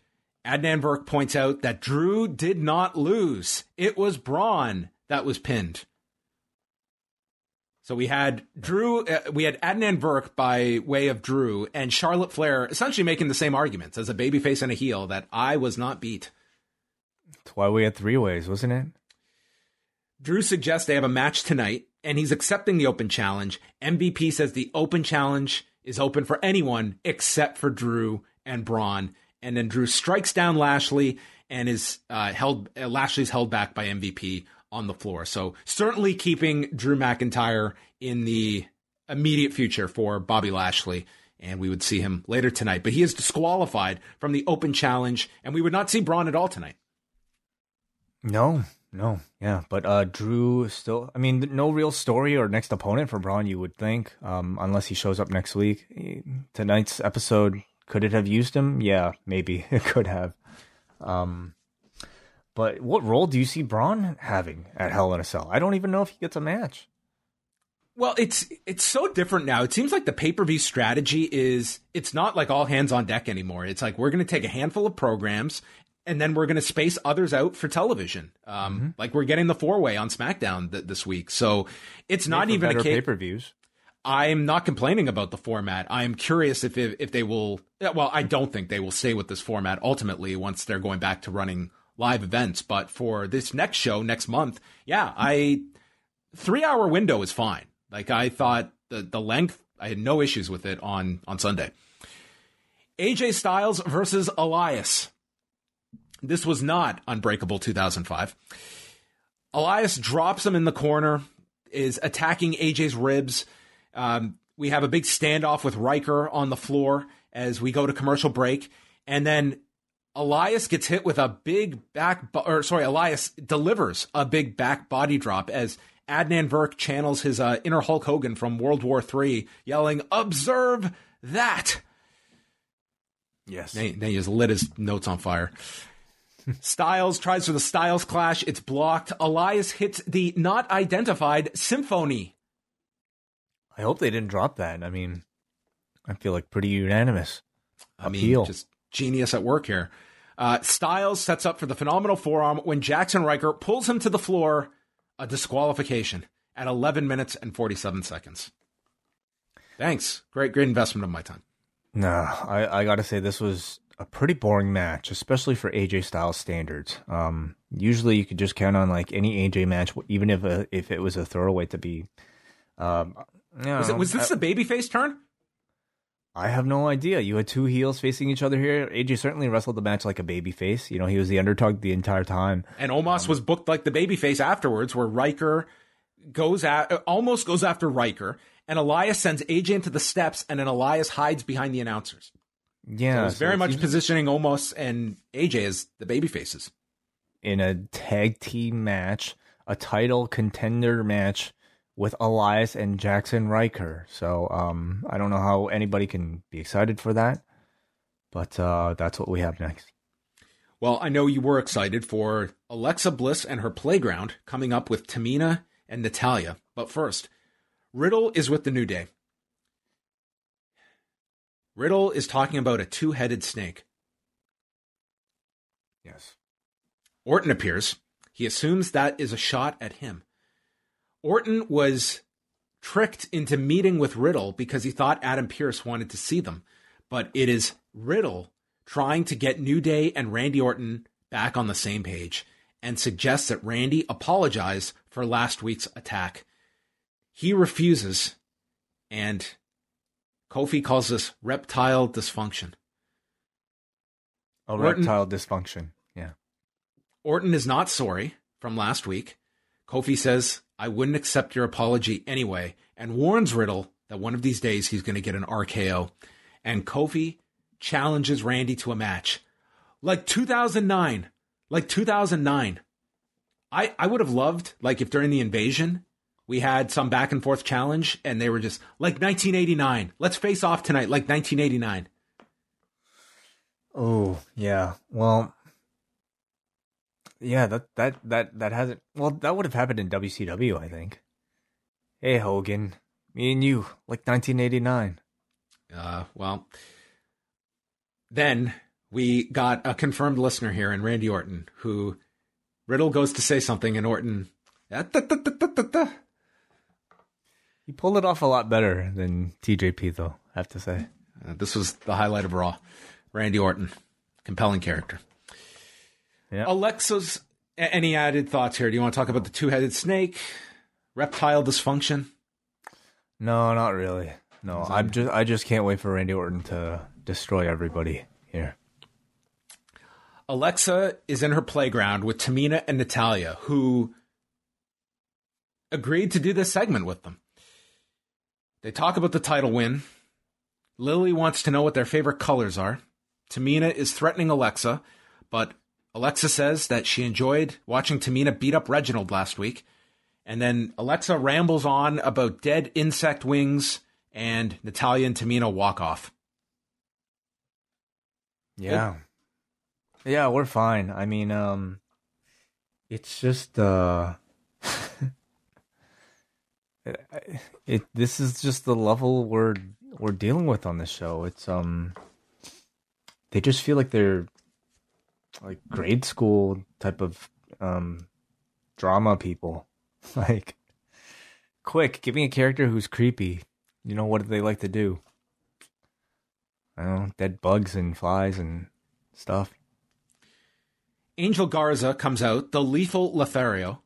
Adnan Burke points out that Drew did not lose. It was Braun that was pinned. So we had Drew, we had Adnan Burke by way of Drew, and Charlotte Flair essentially making the same arguments as a babyface and a heel that I was not beat. That's why we had three ways, wasn't it? Drew suggests they have a match tonight, and he's accepting the open challenge. MVP says the open challenge is open for anyone except for Drew and Braun. And then Drew strikes down Lashley, and is Lashley's held back by MVP on the floor. So certainly keeping Drew McIntyre in the immediate future for Bobby Lashley, and we would see him later tonight. But he is disqualified from the open challenge, and we would not see Braun at all tonight. No, yeah, but Drew still, I mean, no real story or next opponent for Braun, you would think, unless he shows up next week. Tonight's episode, could it have used him? Yeah, maybe it could have. But what role do you see Braun having at Hell in a Cell? I don't even know if he gets a match. Well, it's so different now. It seems like the pay-per-view strategy is, it's not like all hands on deck anymore. It's like, we're going to take a handful of programs, and then we're going to space others out for television. Like we're getting the four-way on SmackDown this week. So it's not even a pay-per-views. I'm not complaining about the format. I am curious if they will. Well, I don't think they will stay with this format ultimately once they're going back to running live events. But for this next show next month, yeah, I 3-hour window is fine. Like I thought the length, I had no issues with it on Sunday. AJ Styles versus Elias. This was not Unbreakable 2005. Elias drops him in the corner, is attacking AJ's ribs. We have a big standoff with Riker on the floor as we go to commercial break. And then Elias gets hit with a big Elias delivers a big back body drop as Adnan Virk channels his inner Hulk Hogan from World War III, yelling, "Observe that." Yes. They just lit his notes on fire. Styles tries for the Styles Clash. It's blocked. Elias hits the not identified Symphony. I hope they didn't drop that. I mean, I feel like pretty unanimous. Appeal. I mean, just genius at work here. Styles sets up for the phenomenal forearm when Jackson Riker pulls him to the floor. A disqualification at 11 minutes and 47 seconds. Thanks. Great investment of my time. Nah, I got to say this was a pretty boring match, especially for AJ Styles standards. Usually you could just count on like any AJ match, even if it was a throwaway to be. Was this a babyface turn? I have no idea. You had two heels facing each other here. AJ certainly wrestled the match like a babyface. You know, he was the underdog the entire time. And Omos was booked like the babyface afterwards, where Riker almost goes after Riker. And Elias sends AJ into the steps, and then Elias hides behind the announcers. Yeah. So it's very much positioning Omos and AJ as the babyfaces. In a tag team match, a title contender match with Elias and Jackson Riker. So I don't know how anybody can be excited for that, but that's what we have next. Well, I know you were excited for Alexa Bliss and her playground coming up with Tamina and Natalya. But first, Riddle is with the New Day. Riddle is talking about a two-headed snake. Yes. Orton appears. He assumes that is a shot at him. Orton was tricked into meeting with Riddle because he thought Adam Pearce wanted to see them. But it is Riddle trying to get New Day and Randy Orton back on the same page and suggests that Randy apologize for last week's attack. He refuses, and Kofi calls this reptile dysfunction. Oh, reptile dysfunction. Yeah. Orton is not sorry from last week. Kofi says, I wouldn't accept your apology anyway, and warns Riddle that one of these days he's going to get an RKO. And Kofi challenges Randy to a match. Like 2009. I would have loved, like, if during the Invasion we had some back and forth challenge and they were just like 1989. Let's face off tonight like 1989. Oh, yeah. Well, yeah, that hasn't, well, that would have happened in WCW, I think. Hey, Hogan, me and you, like 1989. Well, then we got a confirmed listener here in Randy Orton, who Riddle goes to say something and Orton, he pulled it off a lot better than TJP, though, I have to say. This was the highlight of Raw. Randy Orton, compelling character. Yep. Alexa's, any added thoughts here? Do you want to talk about the two-headed snake, reptile dysfunction? No, not really. No, I just can't wait for Randy Orton to destroy everybody here. Alexa is in her playground with Tamina and Natalya, who agreed to do this segment with them. They talk about the title win. Lily wants to know what their favorite colors are. Tamina is threatening Alexa, but Alexa says that she enjoyed watching Tamina beat up Reginald last week. And then Alexa rambles on about dead insect wings, and Natalya and Tamina walk off. Yeah. Good? Yeah, we're fine. I mean, it's just, this is just the level we're dealing with on this show. It's, they just feel like they're like grade school type of, drama people. Like, quick, give me a character who's creepy. You know, what do they like to do? I don't know, dead bugs and flies and stuff. Angel Garza comes out, the Lethal Lothario,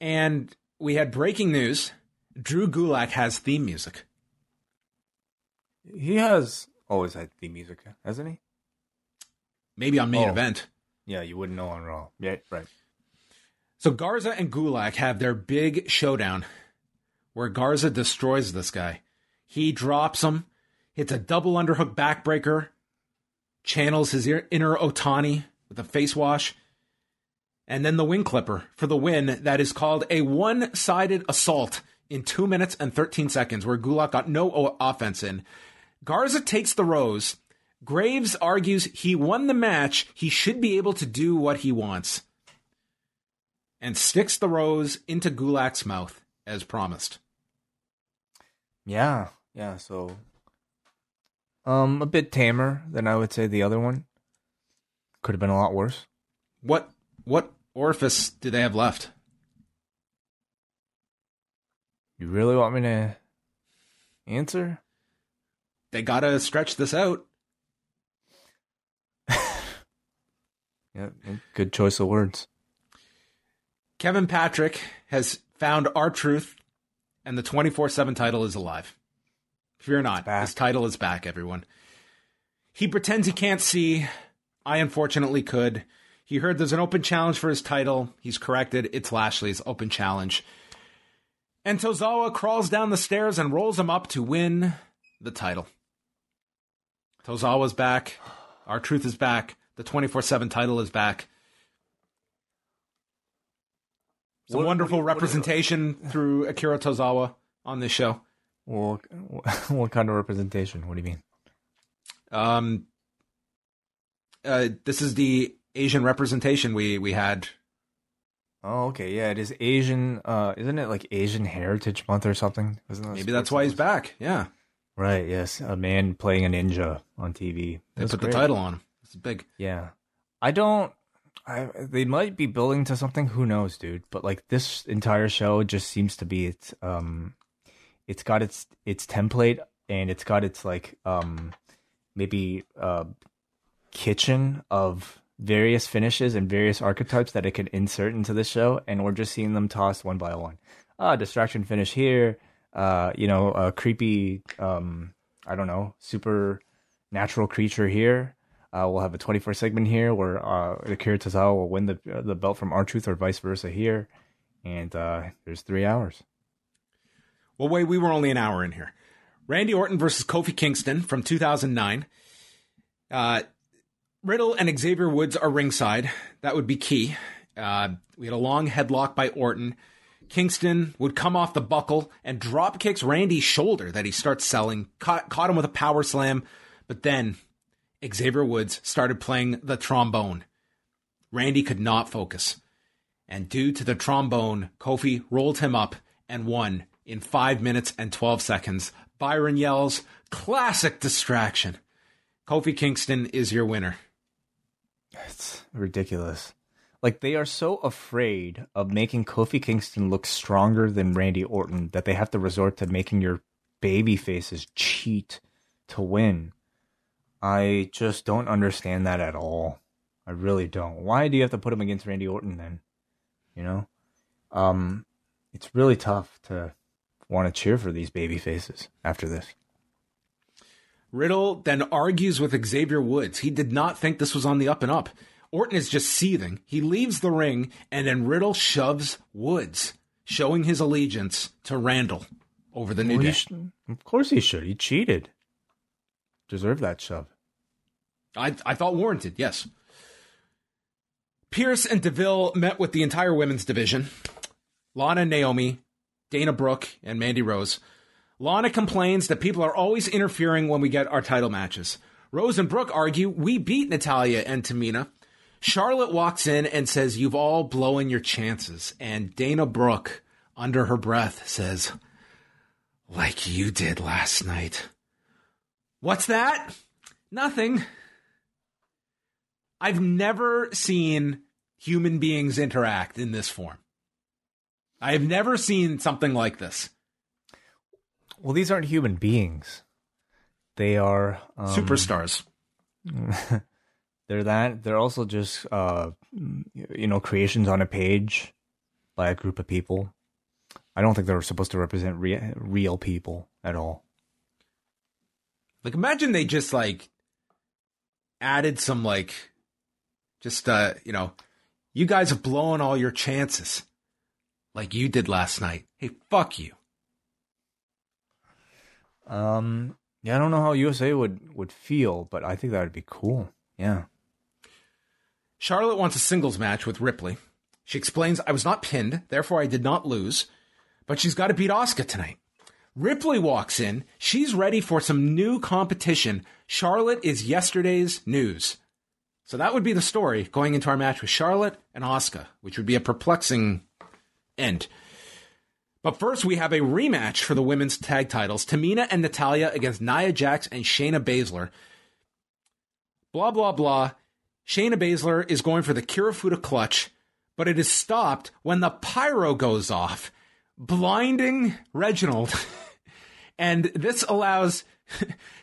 and we had breaking news. Drew Gulak has theme music. He has always had theme music, hasn't he? Maybe on main event. Yeah, you wouldn't know on Raw. Yeah, right. So Garza and Gulak have their big showdown where Garza destroys this guy. He drops him, hits a double underhook backbreaker, channels his inner Otani with a face wash, and then the wing clipper for the win that is called a one-sided assault in 2 minutes and 13 seconds, where Gulak got no offense in. Garza takes the rose. Graves argues he won the match. He should be able to do what he wants. And sticks the rose into Gulak's mouth, as promised. Yeah, so... a bit tamer than I would say the other one. Could have been a lot worse. What orifice do they have left? You really want me to answer? They gotta stretch this out. Yeah, good choice of words. Kevin Patrick has found R-Truth, and the 24/7 title is alive. Fear not, this title is back, everyone. He pretends he can't see. I unfortunately could. He heard there's an open challenge for his title. He's corrected. It's Lashley's open challenge. And Tozawa crawls down the stairs and rolls him up to win the title. Tozawa's back. R-Truth is back. The 24/7 title is back. It's a wonderful representation through Akira Tozawa on this show. Well, what kind of representation? What do you mean? This is the Asian representation we had. Oh, okay. Yeah, it is Asian. Isn't it like Asian Heritage Month or something? Isn't that maybe that's why he's back? Yeah. Right. Yes, a man playing a ninja on TV. That's they put great. The title on him. It's big. Yeah. They might be building to something. Who knows, dude? But like this entire show just seems to be it's got its template, and it's got its like maybe kitchen of various finishes and various archetypes that it could insert into the show, and we're just seeing them tossed one by one. Distraction finish here, creepy, supernatural creature here. We'll have a 24 segment here where Akira Tozawa will win the belt from R-Truth or vice versa here. And there's 3 hours. Well, wait, we were only an hour in here. Randy Orton versus Kofi Kingston from 2009. Riddle and Xavier Woods are ringside. That would be key. We had a long headlock by Orton. Kingston would come off the buckle and drop kicks Randy's shoulder that he starts selling. Caught him with a power slam, but then Xavier Woods started playing the trombone. Randy could not focus. And due to the trombone, Kofi rolled him up and won in 5 minutes and 12 seconds. Byron yells, "Classic distraction." Kofi Kingston is your winner. It's ridiculous. Like, they are so afraid of making Kofi Kingston look stronger than Randy Orton that they have to resort to making your baby faces cheat to win. I just don't understand that at all. I really don't. Why do you have to put him against Randy Orton then? You know? It's really tough to want to cheer for these baby faces after this. Riddle then argues with Xavier Woods. He did not think this was on the up and up. Orton is just seething. He leaves the ring, and then Riddle shoves Woods, showing his allegiance to Randall over the New Day. Of course he should. He cheated. Deserved that shove. I thought warranted, yes. Pierce and DeVille met with the entire women's division. Lana, Naomi, Dana Brooke, and Mandy Rose. Lana complains that people are always interfering when we get our title matches. Rose and Brooke argue, "We beat Natalya and Tamina." Charlotte walks in and says, "You've all blown your chances." And Dana Brooke, under her breath, says, "Like you did last night." What's that? Nothing. I've never seen human beings interact in this form. I have never seen something like this. Well, these aren't human beings. They are... superstars. They're that. They're also just, creations on a page by a group of people. I don't think they were supposed to represent real people at all. Like, imagine they just, like, added some, like, just, you guys have blown all your chances like you did last night. Hey, fuck you. Yeah, I don't know how USA would feel, but I think that would be cool. Yeah. Charlotte wants a singles match with Ripley. She explains, "I was not pinned, therefore I did not lose, but she's got to beat Asuka tonight." Ripley walks in. She's ready for some new competition. Charlotte is yesterday's news. So that would be the story going into our match with Charlotte and Asuka, which would be a perplexing end. But first, we have a rematch for the women's tag titles. Tamina and Natalya against Nia Jax and Shayna Baszler. Blah, blah, blah. Shayna Baszler is going for the Kirifuda clutch, but it is stopped when the pyro goes off, blinding Reginald. And this allows...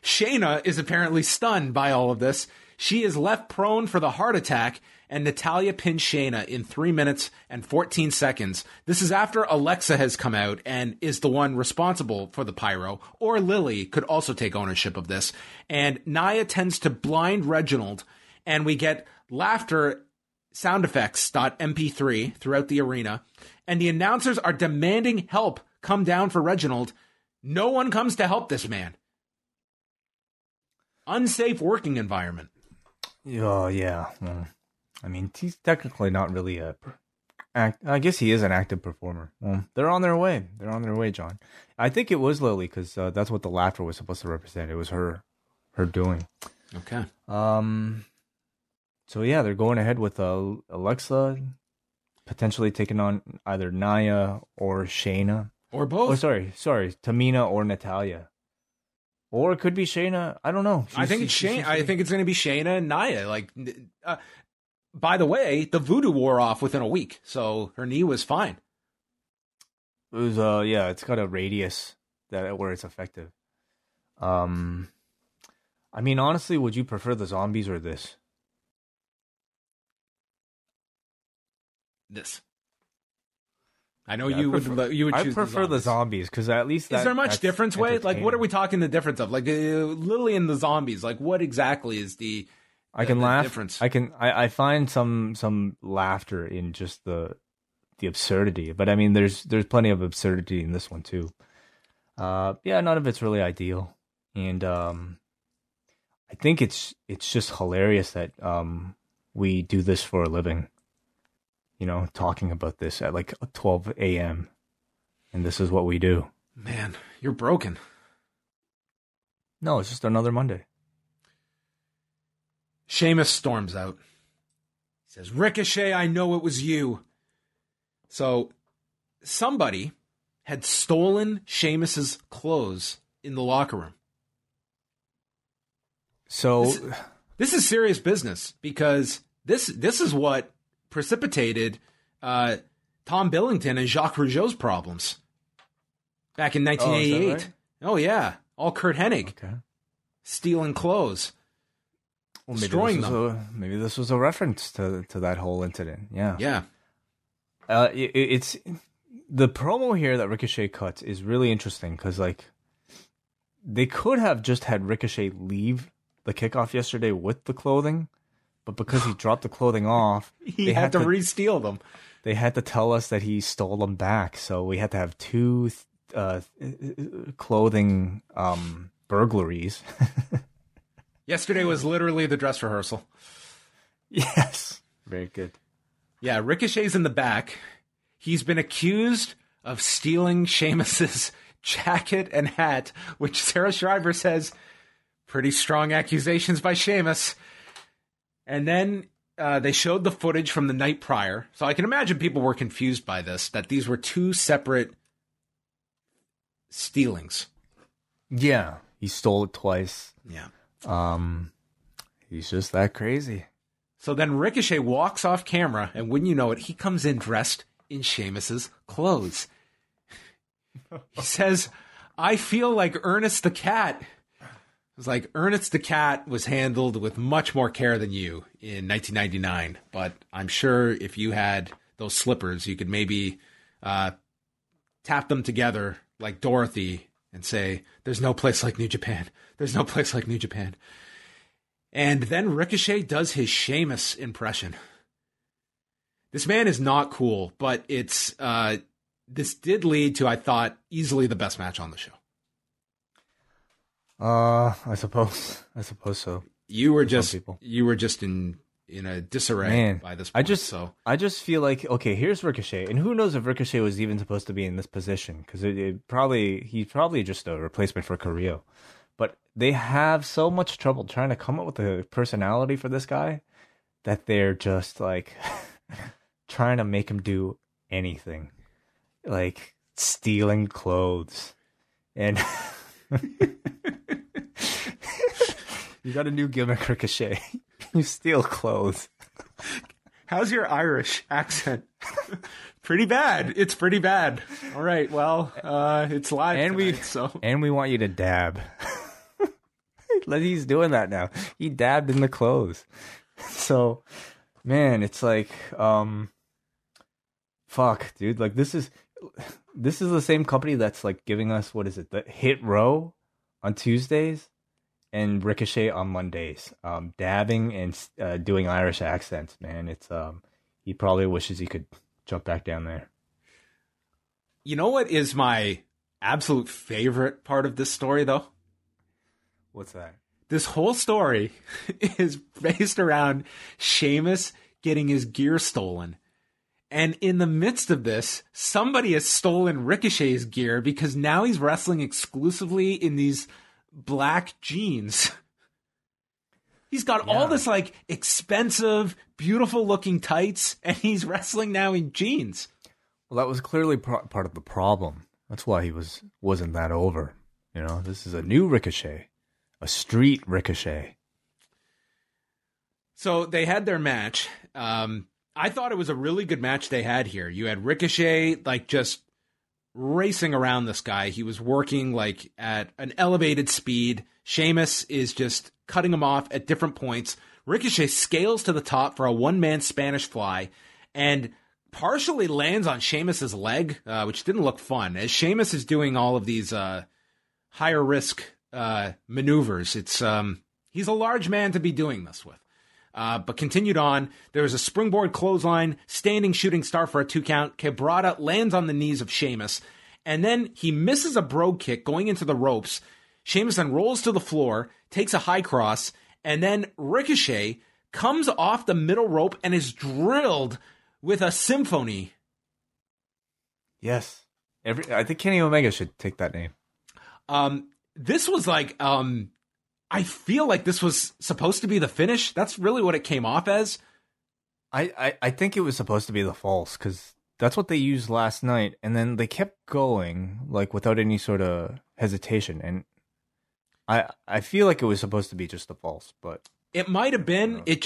Shayna is apparently stunned by all of this. She is left prone for the heart attack, and Natalya pins Shayna in 3 minutes and 14 seconds. This is after Alexa has come out and is the one responsible for the pyro, or Lily could also take ownership of this. And Nia tends to blind Reginald, and we get laughter sound effects.mp3 throughout the arena, and the announcers are demanding help come down for Reginald. No one comes to help this man. Unsafe working environment. Oh, yeah. Well, I mean, he's technically not really I guess he is an active performer. Well, they're on their way. They're on their way, John. I think it was Lily, because that's what the laughter was supposed to represent. It was her doing. Okay. So, yeah, they're going ahead with Alexa potentially taking on either Nia or Shayna. Or both. Oh, sorry. Tamina or Natalya. Or it could be Shayna. I don't know. I think it's going to be Shayna and Nia. Like, by the way, the voodoo wore off within a week, so her knee was fine. It was, it's got a radius that where it's effective. I mean, honestly, would you prefer the zombies or this? This. I know yeah, you I prefer, would. You would choose. I prefer the zombies because at least that, is there much difference? Wait, like what are we talking the difference of? Like Lily and the zombies. Like what exactly is the? I can laugh. Difference? I can. I find some laughter in just the absurdity. But I mean, there's plenty of absurdity in this one too. Yeah, none of it's really ideal, and I think it's just hilarious that we do this for a living. You know, talking about this at like 12 a.m. and this is what we do. Man, you're broken. No, it's just another Monday. Sheamus storms out. He says, Ricochet, I know it was you. So somebody had stolen Sheamus's clothes in the locker room. So this is serious business because this is what precipitated Tom Billington and Jacques Rougeau's problems back in 1988. Oh, is that right? Oh yeah. All Kurt Hennig. Okay. Stealing clothes. Well, destroying them. Maybe this was a reference to that whole incident. Yeah. Yeah. It's the promo here that Ricochet cuts is really interesting because like they could have just had Ricochet leave the kickoff yesterday with the clothing. But because he dropped the clothing off, he had to re-steal them. They had to tell us that he stole them back. So we had to have two clothing burglaries. Yesterday was literally the dress rehearsal. Yes. Very good. Yeah, Ricochet's in the back. He's been accused of stealing Sheamus's jacket and hat, which Sarah Shriver says, pretty strong accusations by Sheamus. And then they showed the footage from the night prior. So I can imagine people were confused by this, that these were two separate stealings. Yeah. He stole it twice. Yeah. He's just that crazy. So then Ricochet walks off camera, and wouldn't you know it, he comes in dressed in Sheamus's clothes. He says, I feel like Ernest the Cat. It was like, Ernest the Cat was handled with much more care than you in 1999. But I'm sure if you had those slippers, you could maybe tap them together like Dorothy and say, there's no place like New Japan. There's no place like New Japan. And then Ricochet does his Sheamus impression. This man is not cool, but it's this did lead to, I thought, easily the best match on the show. I suppose so. You were just in a disarray, man, by this point. I just feel like, okay, here's Ricochet, and who knows if Ricochet was even supposed to be in this position because he's probably just a replacement for Carrillo. But they have so much trouble trying to come up with a personality for this guy that they're just like trying to make him do anything, like stealing clothes and. You got a new gimmick, Ricochet. You steal clothes. How's your Irish accent? Pretty bad. It's pretty bad. All right. Well, it's live. And tonight, and we want you to dab. He's doing that now. He dabbed in the clothes. So, man, it's like, fuck, dude. Like this is the same company that's like giving us, what is it? The Hit Row on Tuesdays. And Ricochet on Mondays, dabbing and doing Irish accents, man. It's he probably wishes he could jump back down there. You know what is my absolute favorite part of this story, though? What's that? This whole story is based around Sheamus getting his gear stolen. And in the midst of this, somebody has stolen Ricochet's gear because now he's wrestling exclusively in these black jeans. He's got all this like expensive, beautiful looking tights, and he's wrestling now in jeans. Well, that was clearly part of the problem. That's why he wasn't that over. You know, this is a new Ricochet, a street Ricochet. So they had their match. I thought it was a really good match they had here. You had Ricochet like just racing around this guy. He was working like at an elevated speed. Sheamus is just cutting him off at different points. Ricochet scales to the top for a one-man Spanish fly and partially lands on Sheamus's leg, which didn't look fun. As Sheamus is doing all of these higher-risk maneuvers, it's he's a large man to be doing this with. But continued on, there was a springboard clothesline, standing shooting star for a two count. Quebrada lands on the knees of Sheamus, and then he misses a brogue kick going into the ropes. Sheamus then rolls to the floor, takes a high cross, and then Ricochet comes off the middle rope and is drilled with a symphony. Yes. I think Kenny Omega should take that name. This was like, I feel like this was supposed to be the finish. That's really what it came off as. I think it was supposed to be the false, because that's what they used last night. And then they kept going like without any sort of hesitation. And I feel like it was supposed to be just the false, but it might have been. It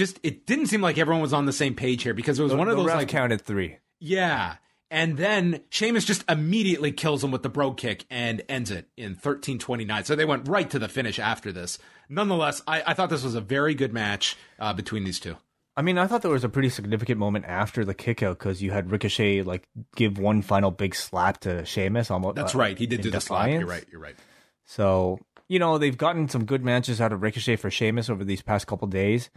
didn't seem like everyone was on the same page here, because it was one of those like counted three. Yeah. And then Sheamus just immediately kills him with the brogue kick and ends it in 13:29. So they went right to the finish after this. Nonetheless, I thought this was a very good match between these two. I mean, I thought there was a pretty significant moment after the kickout, because you had Ricochet like give one final big slap to Sheamus. Almost. That's right. He did do the slap. You're right. So, you know, they've gotten some good matches out of Ricochet for Sheamus over these past couple days.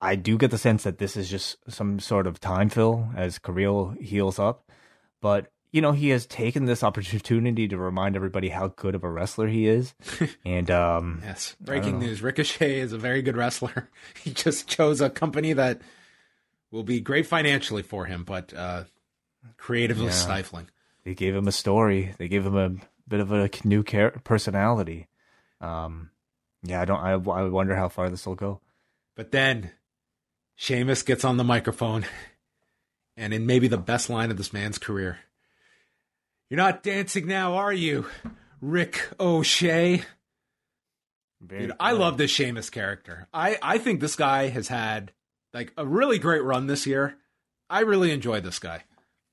I do get the sense that this is just some sort of time fill as Carrillo heals up. But, you know, he has taken this opportunity to remind everybody how good of a wrestler he is. And yes, breaking news. Ricochet is a very good wrestler. He just chose a company that will be great financially for him, but creatively stifling. They gave him a story. They gave him a bit of a new personality. I wonder how far this will go. But then Sheamus gets on the microphone, and in maybe the best line of this man's career. "You're not dancing now, are you, Rick O'Shea?" Dude, I love this Sheamus character. I think this guy has had like a really great run this year. I really enjoy this guy.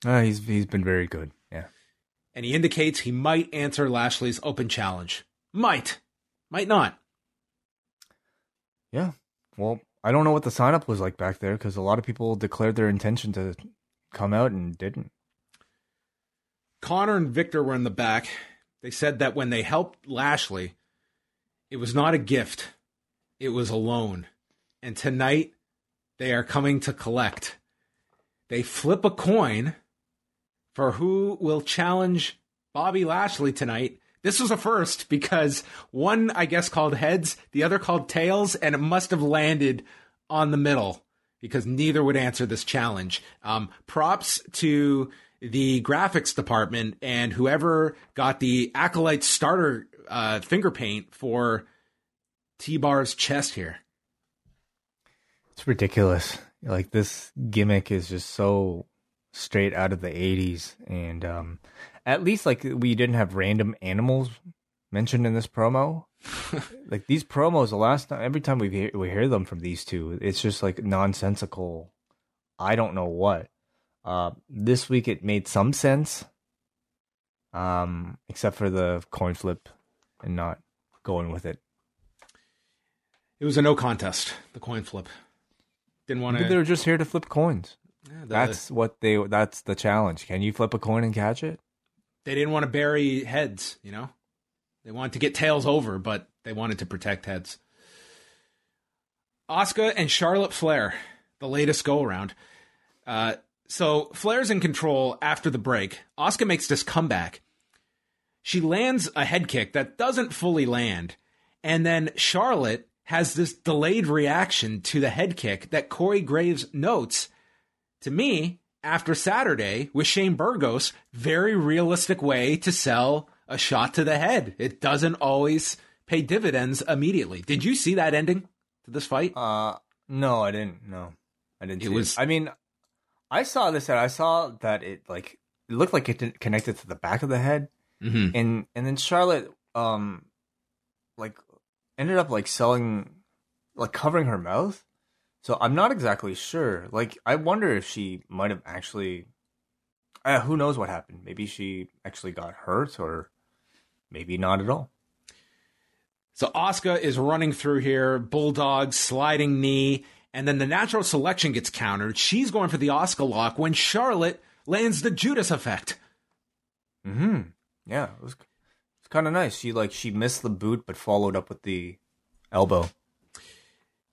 He's been very good, yeah. And he indicates he might answer Lashley's open challenge. Might not. Yeah. Well, I don't know what the sign-up was like back there, because a lot of people declared their intention to come out and didn't. Connor and Victor were in the back. They said that when they helped Lashley, it was not a gift. It was a loan. And tonight, they are coming to collect. They flip a coin for who will challenge Bobby Lashley tonight. This was a first, because one, I guess, called heads, the other called tails, and it must have landed on the middle, because neither would answer this challenge. Props to the graphics department and whoever got the Acolyte starter finger paint for T-Bar's chest here. It's ridiculous. Like, this gimmick is just so straight out of the 80s, and at least like we didn't have random animals mentioned in this promo. Like, these promos, the last time, every time we hear them from these two, it's just like nonsensical. I don't know what. This week it made some sense, except for the coin flip and not going with it. It was a no contest. The coin flip. Didn't want to. They were just here to flip coins. Yeah, that's the challenge. Can you flip a coin and catch it? They didn't want to bury heads, you know? They wanted to get tails over, but they wanted to protect heads. Asuka and Charlotte Flair, the latest go-around. So Flair's in control after the break. Asuka makes this comeback. She lands a head kick that doesn't fully land. And then Charlotte has this delayed reaction to the head kick that Corey Graves notes, to me, after Saturday with Shane Burgos, very realistic way to sell a shot to the head. It doesn't always pay dividends immediately. Did you see that ending to this fight? No, I didn't. No, I didn't see it. I mean, I saw this, and I saw that it looked like it connected to the back of the head, mm-hmm. and then Charlotte ended up covering her mouth. So I'm not exactly sure. Like, I wonder if she might have actually Who knows what happened? Maybe she actually got hurt, or maybe not at all. So Asuka is running through here, bulldog, sliding knee, and then the natural selection gets countered. She's going for the Asuka lock when Charlotte lands the Judas effect. Mm-hmm. Yeah, it was kind of nice. She missed the boot, but followed up with the elbow.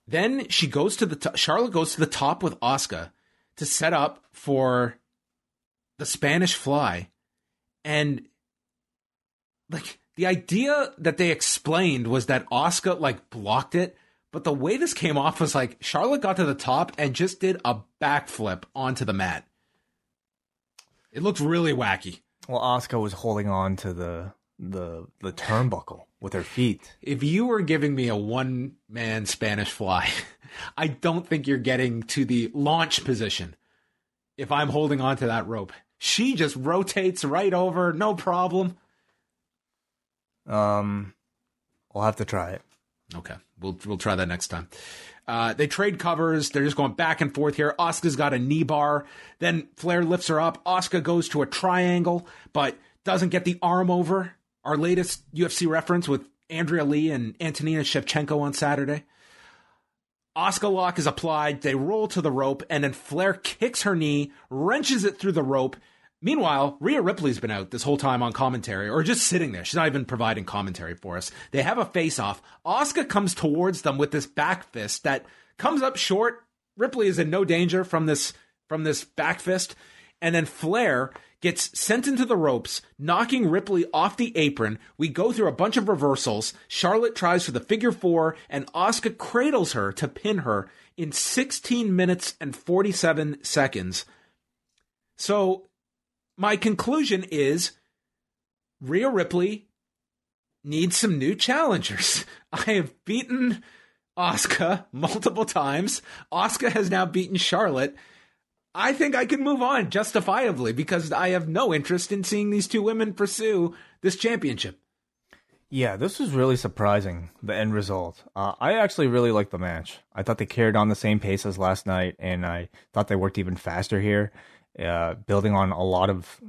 Then she goes to the Charlotte goes to the top with Asuka to set up for the Spanish Fly, and the idea that they explained was that Asuka blocked it, but the way this came off was Charlotte got to the top and just did a backflip onto the mat. It looked really wacky. Well, Asuka was holding on to the turnbuckle with her feet. If you were giving me a one-man Spanish Fly, I don't think you're getting to the launch position if I'm holding on to that rope. She just rotates right over, no problem. I'll have to try it. Okay, we'll try that next time. They trade covers. They're just going back and forth here. Asuka's got a knee bar. Then Flair lifts her up. Asuka goes to a triangle, but doesn't get the arm over. Our latest UFC reference with Andrea Lee and Antonina Shevchenko on Saturday. Asuka lock is applied. They roll to the rope, and then Flair kicks her knee, wrenches it through the rope. Meanwhile, Rhea Ripley's been out this whole time on commentary, or just sitting there. She's not even providing commentary for us. They have a face-off. Asuka comes towards them with this back fist that comes up short. Ripley is in no danger from this back fist. And then Flair gets sent into the ropes, knocking Ripley off the apron. We go through a bunch of reversals. Charlotte tries for the figure four, and Asuka cradles her to pin her in 16 minutes and 47 seconds. So my conclusion is Rhea Ripley needs some new challengers. I have beaten Asuka multiple times. Asuka has now beaten Charlotte. I think I can move on justifiably because I have no interest in seeing these two women pursue this championship. Yeah, this was really surprising, the end result. I actually really liked the match. I thought they carried on the same pace as last night, and I thought they worked even faster here. Building on a lot of,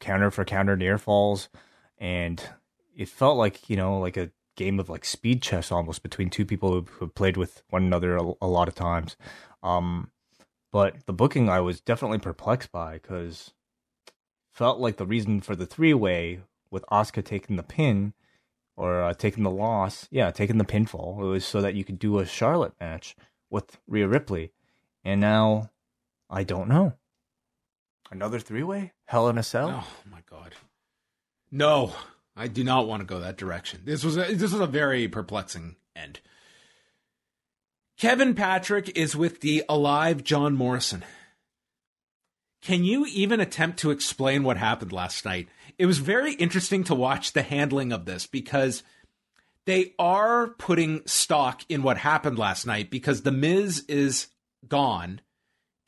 counter for counter near falls. And it felt like a game of speed chess almost between two people who played with one another a lot of times. But the booking I was definitely perplexed by, because felt like the reason for the three-way with Asuka taking the pin or taking the loss. Yeah, taking the pinfall. It was so that you could do a Charlotte match with Rhea Ripley. And now I don't know. Another three-way? Hell in a Cell? Oh, my God. No, I do not want to go that direction. This was a very perplexing end. Kevin Patrick is with the alive John Morrison. Can you even attempt to explain what happened last night? It was very interesting to watch the handling of this, because they are putting stock in what happened last night, because The Miz is gone,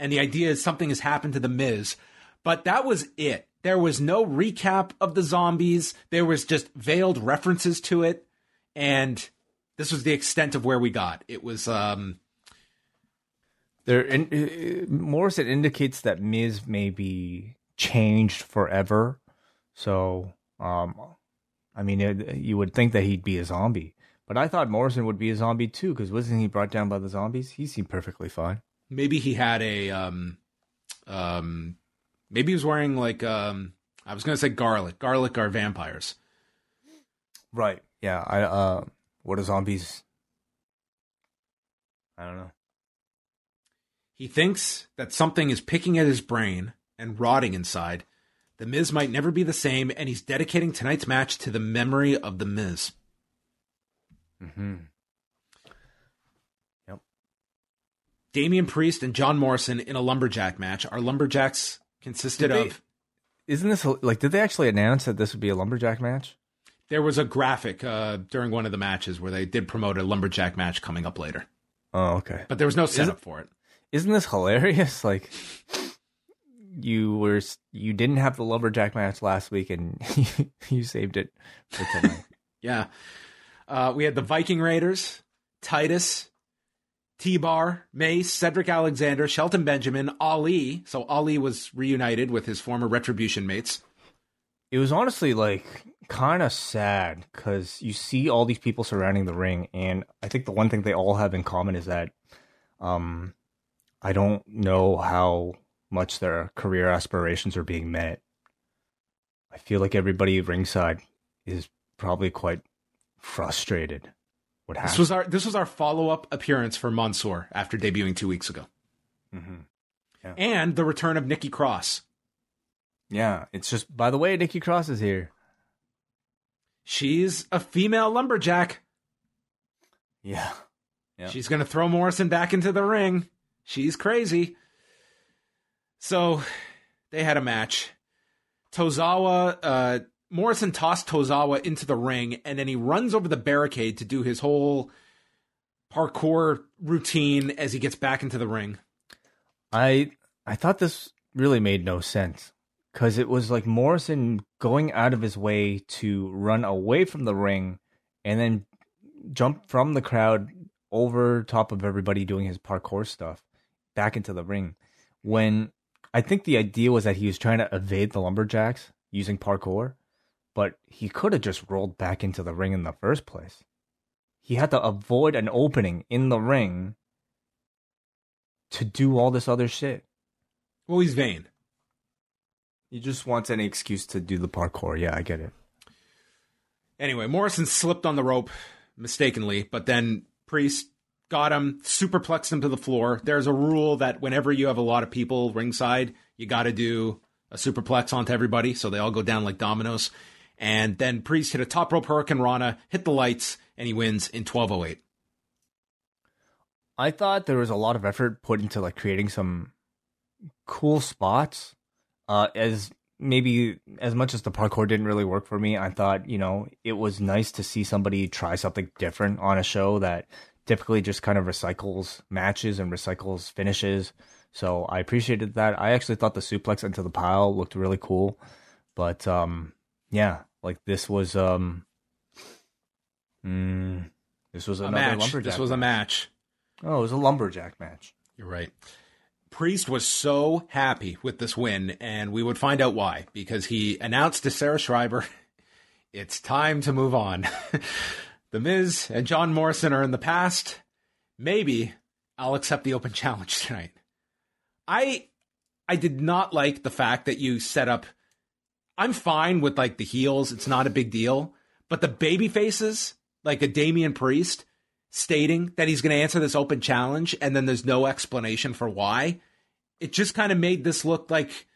and the idea is something has happened to The Miz. But that was it. There was no recap of the zombies. There was just veiled references to it. And this was the extent of where we got. It was... Morrison indicates that Miz may be changed forever. So, you would think that he'd be a zombie. But I thought Morrison would be a zombie too, because wasn't he brought down by the zombies? He seemed perfectly fine. Maybe he had a... Maybe he was wearing I was going to say garlic. Garlic are vampires. Right. Yeah. What are zombies? I don't know. He thinks that something is picking at his brain and rotting inside. The Miz might never be the same, and he's dedicating tonight's match to the memory of The Miz. Mm-hmm. Damian Priest and John Morrison in a lumberjack match. Our lumberjacks consisted of... Isn't this... did they actually announce that this would be a lumberjack match? There was a graphic during one of the matches where they did promote a lumberjack match coming up later. Oh, okay. But there was no setup for it. Isn't this hilarious? You didn't have the lumberjack match last week, and you saved it for tonight. Yeah. We had the Viking Raiders, Titus... T-Bar, Mace, Cedric Alexander, Shelton Benjamin, Ali. So Ali was reunited with his former Retribution mates. It was honestly, like, kind of sad because you see all these people surrounding the ring, and I think the one thing they all have in common is that I don't know how much their career aspirations are being met. I feel like everybody ringside is probably quite frustrated. What happened? This was our follow-up appearance for Mansoor after debuting 2 weeks ago. Mm-hmm. Yeah. And the return of Nikki Cross. Yeah, it's just, by the way, Nikki Cross is here. She's a female lumberjack. Yeah. Yeah. She's going to throw Morrison back into the ring. She's crazy. So they had a match. Morrison tossed Tozawa into the ring, and then he runs over the barricade to do his whole parkour routine as he gets back into the ring. I thought this really made no sense, because it was like Morrison going out of his way to run away from the ring and then jump from the crowd over top of everybody doing his parkour stuff back into the ring, when I think the idea was that he was trying to evade the lumberjacks using parkour, but he could have just rolled back into the ring in the first place. He had to avoid an opening in the ring to do all this other shit. Well, he's vain. He just wants any excuse to do the parkour. Yeah, I get it. Anyway, Morrison slipped on the rope mistakenly, but then Priest got him, superplexed him to the floor. There's a rule that whenever you have a lot of people ringside, you got to do a superplex onto everybody, so they all go down like dominoes. And then Priest hit a top rope Hurricane Rana, hit the lights, and he wins in 12:08. I thought there was a lot of effort put into like creating some cool spots. As much as the parkour didn't really work for me, I thought, you know, it was nice to see somebody try something different on a show that typically just kind of recycles matches and recycles finishes. So I appreciated that. I actually thought the suplex into the pile looked really cool. But this was a match. Oh, it was a lumberjack match. You're right. Priest was so happy with this win, and we would find out why, because he announced to Sarah Schreiber, it's time to move on. The Miz and John Morrison are in the past. Maybe I'll accept the open challenge tonight. I did not like the fact that you set up. I'm fine with like the heels. It's not a big deal. But the baby faces, like a Damian Priest, stating that he's going to answer this open challenge, and then there's no explanation for why. It just kind of made this look like,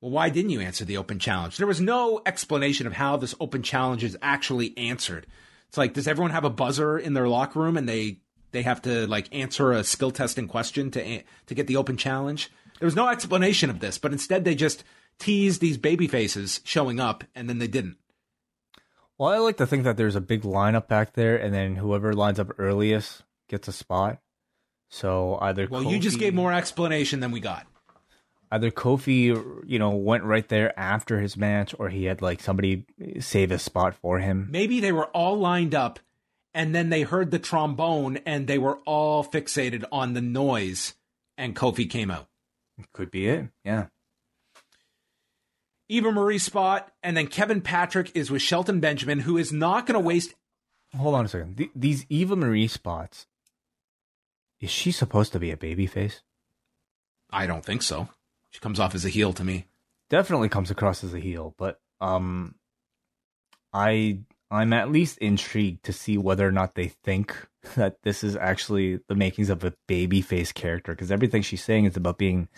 well, why didn't you answer the open challenge? There was no explanation of how this open challenge is actually answered. It's like, does everyone have a buzzer in their locker room, and they have to like answer a skill testing question to get the open challenge? There was no explanation of this, but instead they just teased these baby faces showing up, and then they didn't. Well, I like to think that there's a big lineup back there, and then whoever lines up earliest gets a spot. So either Kofi, you just gave more explanation than we got. Either Kofi, you know, went right there after his match, or he had like somebody save his spot for him. Maybe they were all lined up, and then they heard the trombone, and they were all fixated on the noise, and Kofi came out. Could be it, yeah. Eva Marie spot, and then Kevin Patrick is with Shelton Benjamin, who is not going to waste... Hold on a second. These Eva Marie spots, is she supposed to be a babyface? I don't think so. She comes off as a heel to me. Definitely comes across as a heel, but I'm at least intrigued to see whether or not they think that this is actually the makings of a babyface character, because everything she's saying is about being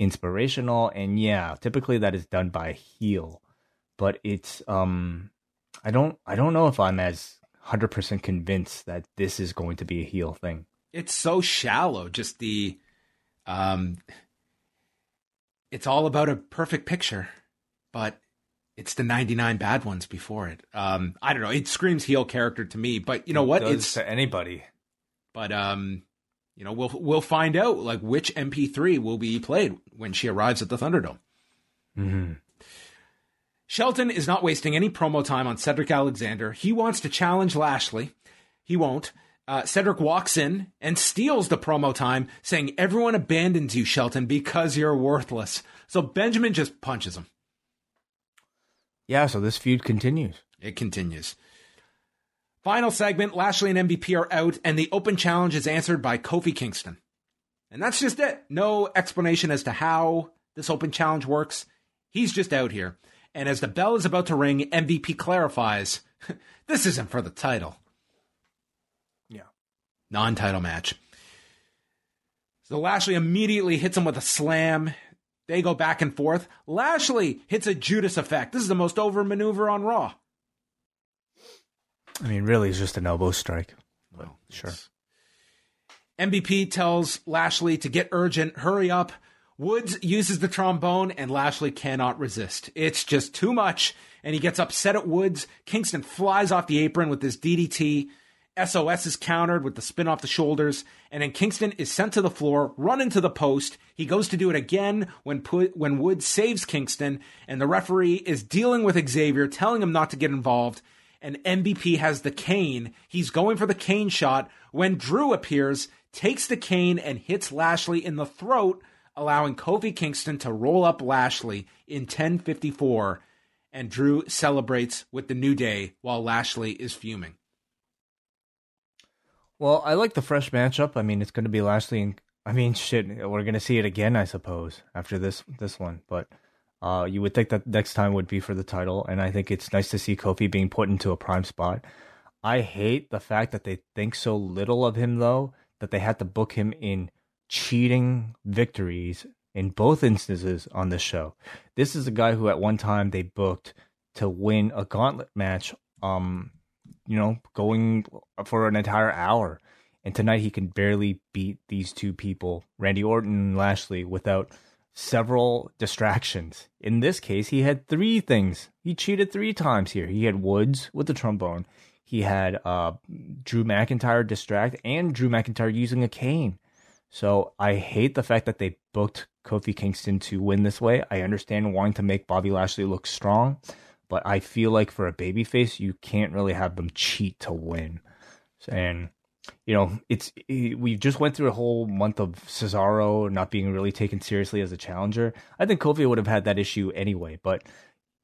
inspirational, and yeah, typically that is done by a heel, but it's I don't know if I'm as 100% convinced that this is going to be a heel thing. It's so shallow, just the it's all about a perfect picture, but it's the 99 bad ones before it. I don't know, it screams heel character to me, but you know what, it's to anybody, but you know, we'll find out like which MP3 will be played when she arrives at the Thunderdome. Mm-hmm. Shelton is not wasting any promo time on Cedric Alexander. He wants to challenge Lashley. He won't. Cedric walks in and steals the promo time, saying, "Everyone abandons you, Shelton, because you're worthless." So Benjamin just punches him. Yeah, so this feud continues. It continues. Final segment, Lashley and MVP are out, and the open challenge is answered by Kofi Kingston. And that's just it. No explanation as to how this open challenge works. He's just out here. And as the bell is about to ring, MVP clarifies, this isn't for the title. Yeah. Non-title match. So Lashley immediately hits him with a slam. They go back and forth. Lashley hits a Judas effect. This is the most over maneuver on Raw. I mean, really, it's just an elbow strike. Well, sure. MVP tells Lashley to get urgent, hurry up. Woods uses the trombone, and Lashley cannot resist. It's just too much, and he gets upset at Woods. Kingston flies off the apron with his DDT. SOS is countered with the spin off the shoulders, and then Kingston is sent to the floor, run into the post. He goes to do it again when Woods saves Kingston, and the referee is dealing with Xavier, telling him not to get involved, and MVP has the cane. He's going for the cane shot when Drew appears, takes the cane, and hits Lashley in the throat, allowing Kofi Kingston to roll up Lashley in 10:54, and Drew celebrates with the New Day while Lashley is fuming. Well, I like the fresh matchup. I mean, it's going to be Lashley and... I mean, shit, we're going to see it again, I suppose, after this one. But you would think that next time would be for the title, and I think it's nice to see Kofi being put into a prime spot. I hate the fact that they think so little of him, though, that they had to book him in cheating victories in both instances on this show. This is a guy who at one time they booked to win a gauntlet match, you know, going for an entire hour. And tonight he can barely beat these two people, Randy Orton and Lashley, without several distractions. In this case, he had three things. He cheated three times here. He had Woods with the trombone. He had Drew McIntyre distract and Drew McIntyre using a cane. So I hate the fact that they booked Kofi Kingston to win this way. I understand wanting to make Bobby Lashley look strong, but I feel like for a babyface, you can't really have them cheat to win. And, you know, we just went through a whole month of Cesaro not being really taken seriously as a challenger. I think Kofi would have had that issue anyway, but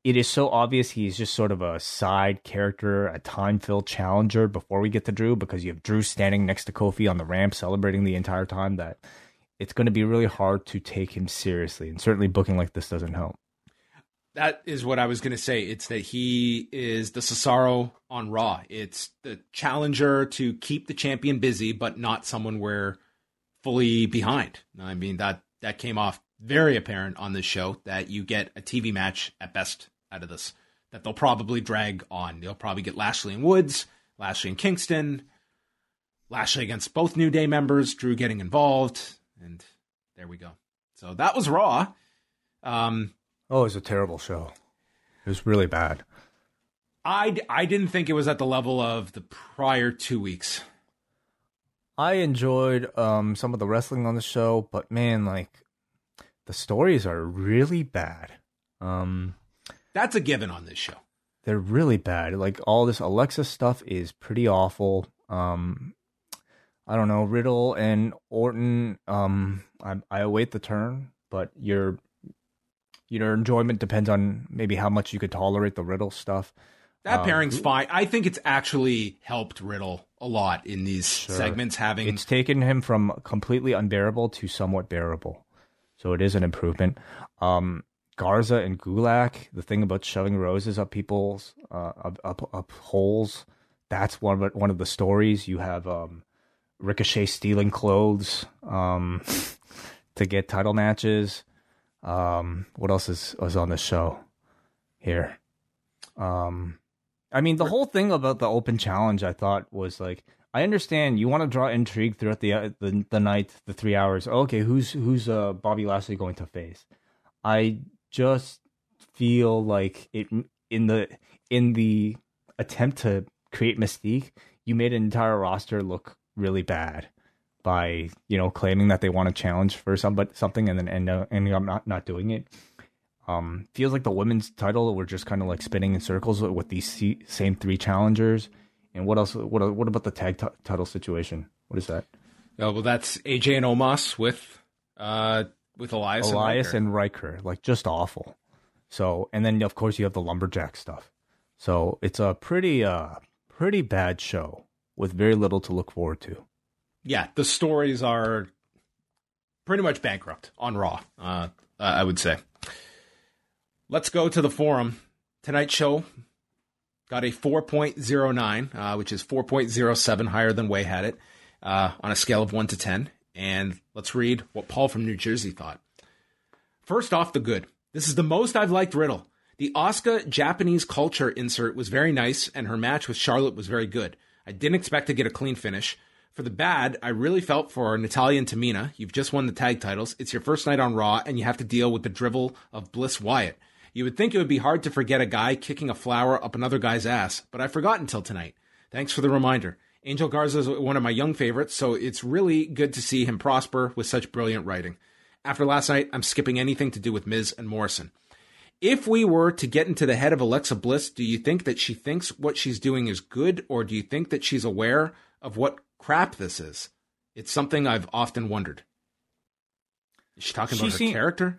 it is so obvious he's just sort of a side character, a time-filled challenger before we get to Drew, because you have Drew standing next to Kofi on the ramp celebrating the entire time, that it's going to be really hard to take him seriously. And certainly booking like this doesn't help. That is what I was going to say. It's that he is the Cesaro on Raw. It's the challenger to keep the champion busy, but not someone we're fully behind. I mean, that came off very apparent on this show, that you get a TV match at best out of this, that they'll probably drag on. They'll probably get Lashley and Woods, Lashley and Kingston, Lashley against both New Day members, Drew getting involved, and there we go. So that was Raw. Oh, it was a terrible show. It was really bad. I didn't think it was at the level of the prior 2 weeks. I enjoyed some of the wrestling on the show, but man, like, the stories are really bad. That's a given on this show. They're really bad. Like, all this Alexa stuff is pretty awful. I don't know, Riddle and Orton, I await the turn, but your enjoyment depends on maybe how much you could tolerate the Riddle stuff. That pairing's fine. I think it's actually helped Riddle a lot in these segments. It's taken him from completely unbearable to somewhat bearable. So it is an improvement. Garza and Gulak, the thing about shoving roses up people's up holes, that's one of the stories. You have Ricochet stealing clothes to get title matches. What else is on the show here? I mean, the whole thing about the open challenge, I thought was like, I understand you want to draw intrigue throughout the night, the 3 hours. Okay, who's Bobby Lashley going to face? I just feel like it in the attempt to create mystique, you made an entire roster look really bad by, you know, claiming that they want to challenge for something and then ending up not doing it. Feels like the women's title, we're just kind of like spinning in circles with these same three challengers. And what else? What about the tag title situation? What is that? Oh, well, that's AJ and Omos with Elias and Riker. Like, just awful. So, and then of course you have the lumberjack stuff. So it's a pretty bad show with very little to look forward to. Yeah, the stories are pretty much bankrupt on Raw, I would say. Let's go to the forum. Tonight's show got a 4.09, which is 4.07 higher than Way had it, on a scale of 1 to 10. And let's read what Paul from New Jersey thought. First off, the good. This is the most I've liked Riddle. The Asuka Japanese culture insert was very nice, and her match with Charlotte was very good. I didn't expect to get a clean finish. For the bad, I really felt for Natalya and Tamina. You've just won the tag titles. It's your first night on Raw, and you have to deal with the drivel of Bliss Wyatt. You would think it would be hard to forget a guy kicking a flower up another guy's ass, but I forgot until tonight. Thanks for the reminder. Angel Garza is one of my young favorites, so it's really good to see him prosper with such brilliant writing. After last night, I'm skipping anything to do with Miz and Morrison. If we were to get into the head of Alexa Bliss, do you think that she thinks what she's doing is good, or do you think that she's aware of what crap this is? It's something I've often wondered. Is she talking about her character?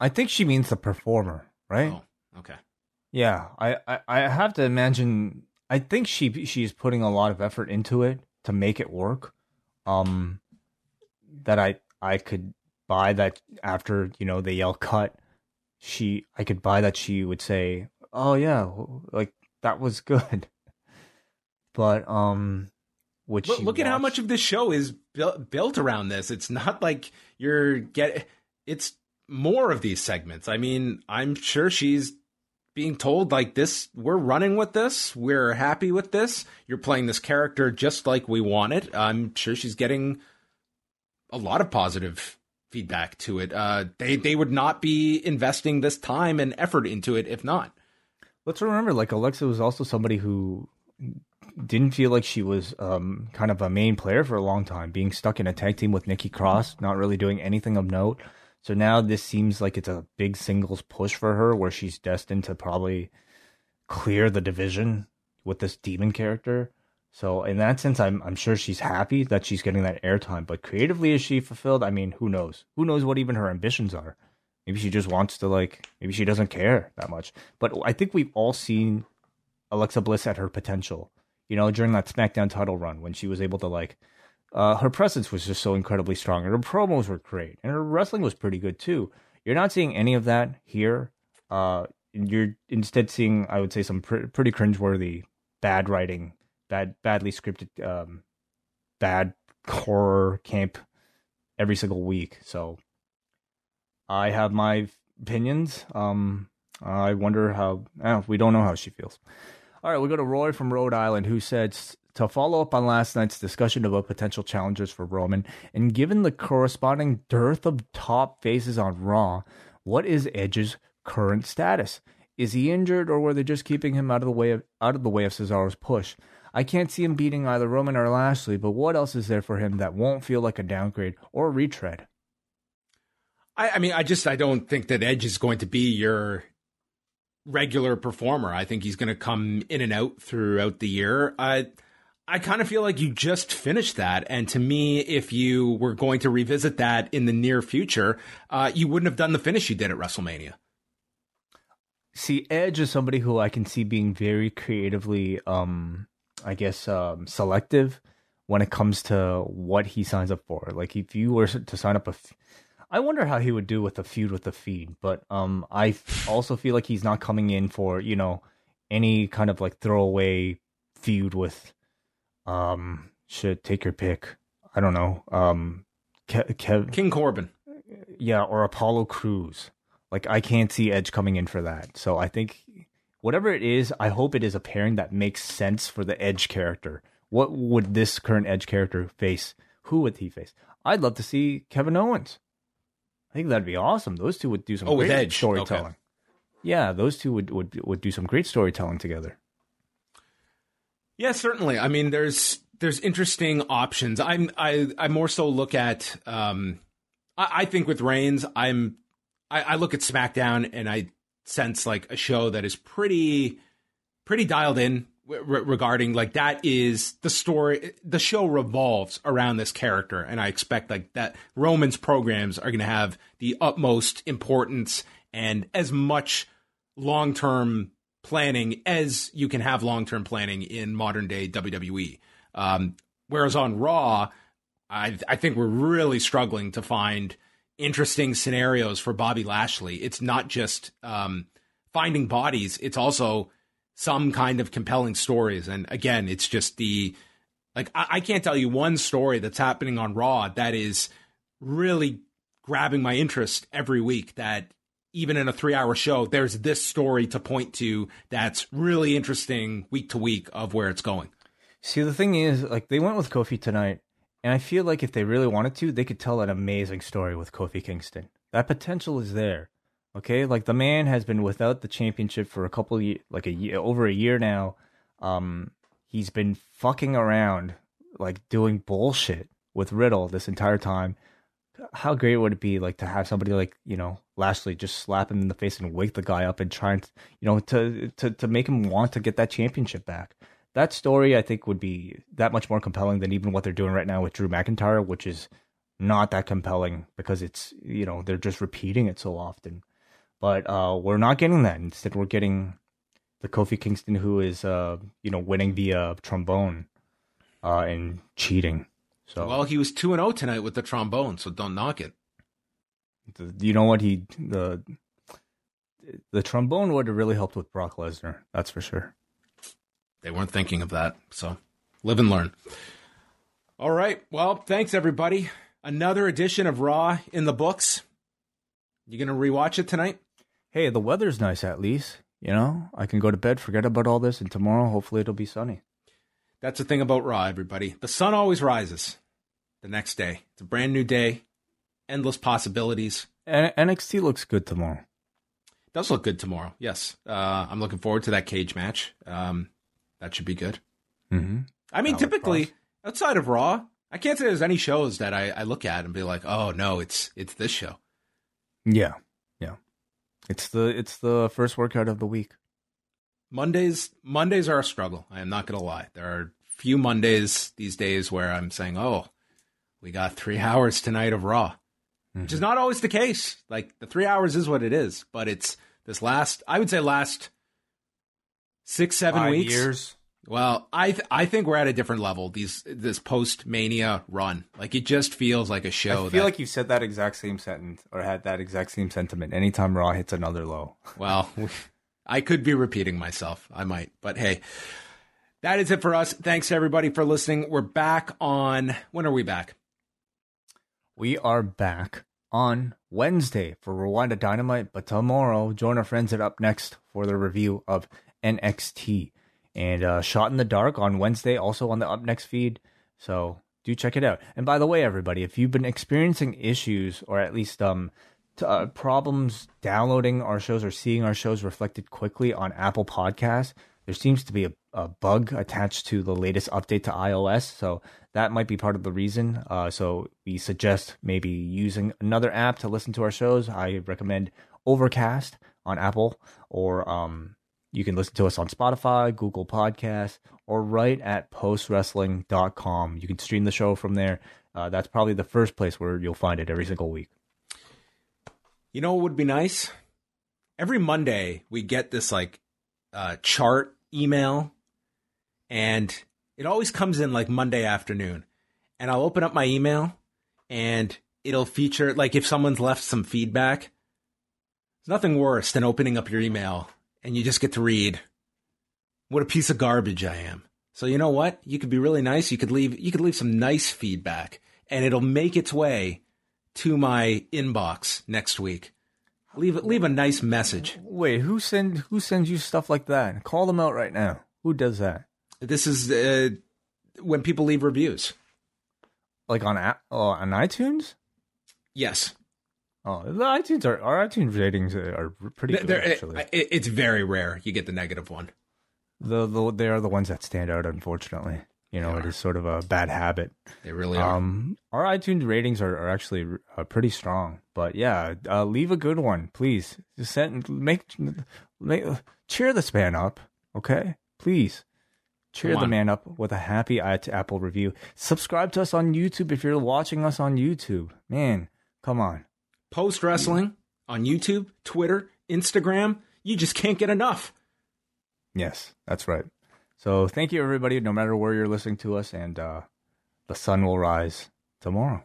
I think she means the performer, right? Oh, okay. Yeah, I have to imagine. I think she's putting a lot of effort into it to make it work. That I could buy that after, you know, they yell cut. I could buy that she would say, "Oh yeah, like that was good." But which look at how much of this show is built around this. It's not like it's more of these segments. I mean, I'm sure she's being told, like, this, we're running with this, we're happy with this, you're playing this character just like we want it. I'm sure she's getting a lot of positive feedback to it. They would not be investing this time and effort into it if not. Let's remember, like, Alexa was also somebody who didn't feel like she was kind of a main player for a long time, being stuck in a tag team with Nikki Cross, not really doing anything of note. So now this seems like it's a big singles push for her, where she's destined to probably clear the division with this demon character. So in that sense, I'm sure she's happy that she's getting that airtime. But creatively, is she fulfilled? I mean, who knows? Who knows what even her ambitions are? Maybe she just wants to, like, maybe she doesn't care that much. But I think we've all seen Alexa Bliss at her potential, you know, during that SmackDown title run when she was able to, like, her presence was just so incredibly strong, and her promos were great, and her wrestling was pretty good too. You're not seeing any of that here. You're instead seeing, I would say, some pretty cringeworthy, bad writing, badly scripted, bad horror camp every single week. So I have my opinions. I wonder how. We don't know how she feels. All right, we go to Roy from Rhode Island, who said, to follow up on last night's discussion about potential challengers for Roman, and given the corresponding dearth of top faces on Raw, what is Edge's current status? Is he injured, or were they just keeping him out of the way of Cesaro's push? I can't see him beating either Roman or Lashley, but what else is there for him that won't feel like a downgrade or a retread? I mean, I don't think that Edge is going to be your regular performer. I think he's going to come in and out throughout the year. I kind of feel like you just finished that. And to me, if you were going to revisit that in the near future, you wouldn't have done the finish you did at WrestleMania. See, Edge is somebody who I can see being very creatively, selective when it comes to what he signs up for. Like, if you were to sign up I wonder how he would do with a feud with the Fiend. But I also feel like he's not coming in for, you know, any kind of, like, throwaway feud with... take your pick. I don't know. King Corbin. Yeah, or Apollo Crews. Like, I can't see Edge coming in for that. So I think whatever it is, I hope it is a pairing that makes sense for the Edge character. What would this current Edge character face? Who would he face? I'd love to see Kevin Owens. I think that'd be awesome. Those two would do some great Edge storytelling. Okay. Yeah, those two would do some great storytelling together. Yeah, certainly. I mean, there's interesting options. I more so look at I think with Reigns, I look at SmackDown and I sense like a show that is pretty dialed in. regarding like that is the story. The show revolves around this character, and I expect like that Roman's programs are going to have the utmost importance and as much long-term planning as you can have long-term planning in modern day WWE. Whereas on Raw, I think we're really struggling to find interesting scenarios for Bobby Lashley. It's not just finding bodies. It's also some kind of compelling stories. And again, it's just the, like, I can't tell you one story that's happening on Raw that is really grabbing my interest every week, that even in a 3-hour show, there's this story to point to that's really interesting week to week of where it's going. See, the thing is, like, they went with Kofi tonight, and I feel like if they really wanted to, they could tell an amazing story with Kofi Kingston. That potential is there. Okay, like the man has been without the championship for a couple of years, like a year, over a year now. He's been fucking around, like doing bullshit with Riddle this entire time. How great would it be, like, to have somebody like, you know, Lashley just slap him in the face and wake the guy up and try and, you know, to make him want to get that championship back. That story, I think, would be that much more compelling than even what they're doing right now with Drew McIntyre, which is not that compelling because it's, you know, they're just repeating it so often. But we're not getting that. Instead, we're getting the Kofi Kingston who is, you know, winning via trombone and cheating. So well, he was 2-0 tonight with the trombone, so don't knock it. You know what? The trombone would have really helped with Brock Lesnar. That's for sure. They weren't thinking of that. So live and learn. All right. Well, thanks, everybody. Another edition of Raw in the books. You going to rewatch it tonight? Hey, the weather's nice at least, you know? I can go to bed, forget about all this, and tomorrow, hopefully, it'll be sunny. That's the thing about Raw, everybody. The sun always rises the next day. It's a brand new day, endless possibilities. And NXT looks good tomorrow. It does look good tomorrow, yes. I'm looking forward to that cage match. That should be good. Mm-hmm. I mean, typically, outside of Raw, I can't say there's any shows that I look at and be like, oh, no, it's this show. Yeah, yeah. It's the first workout of the week. Mondays are a struggle. I am not going to lie. There are few Mondays these days where I'm saying, oh, we got 3 hours tonight of Raw, mm-hmm. which is not always the case. Like, the 3 hours is what it is, but it's this last, I would say last 6-7 5 weeks. Years. Well, I think we're at a different level. This post-Mania run, like, it just feels like a show. I feel like you said that exact same sentence or had that exact same sentiment anytime Raw hits another low. Well, I could be repeating myself. I might. But hey, that is it for us. Thanks, everybody, for listening. We're back on... When are we back? We are back on Wednesday for Rewind A Dynamite. But tomorrow, join our friends at Up Next for the review of NXT. And Shot in the Dark on Wednesday, also on the Up Next feed. So do check it out. And by the way, everybody, if you've been experiencing issues or at least problems downloading our shows or seeing our shows reflected quickly on Apple Podcasts, there seems to be a bug attached to the latest update to iOS. So that might be part of the reason. So we suggest maybe using another app to listen to our shows. I recommend Overcast on Apple, or... you can listen to us on Spotify, Google Podcasts, or right at postwrestling.com. You can stream the show from there. That's probably the first place where you'll find it every single week. You know what would be nice? Every Monday, we get this like chart email, and it always comes in like Monday afternoon. And I'll open up my email, and it'll feature, like, if someone's left some feedback. There's nothing worse than opening up your email and you just get to read, what a piece of garbage I am. So you know what? You could be really nice. You could leave some nice feedback, and it'll make its way to my inbox next week. Leave a nice message. Wait, who sends you stuff like that? Call them out right now. Who does that? This is when people leave reviews, like on iTunes. Yes. Oh, our iTunes ratings are pretty good, actually. It's very rare you get the negative one. They are the ones that stand out, unfortunately. You know, it is sort of a bad habit. They really are. Our iTunes ratings are actually pretty strong. But yeah, leave a good one, please. Just cheer this man up, okay? Please. Cheer the man up with a happy eye to Apple review. Subscribe to us on YouTube if you're watching us on YouTube. Man, come on. Post Wrestling on YouTube, Twitter, Instagram. You just can't get enough. Yes, that's right. So thank you, everybody, no matter where you're listening to us. And the sun will rise tomorrow.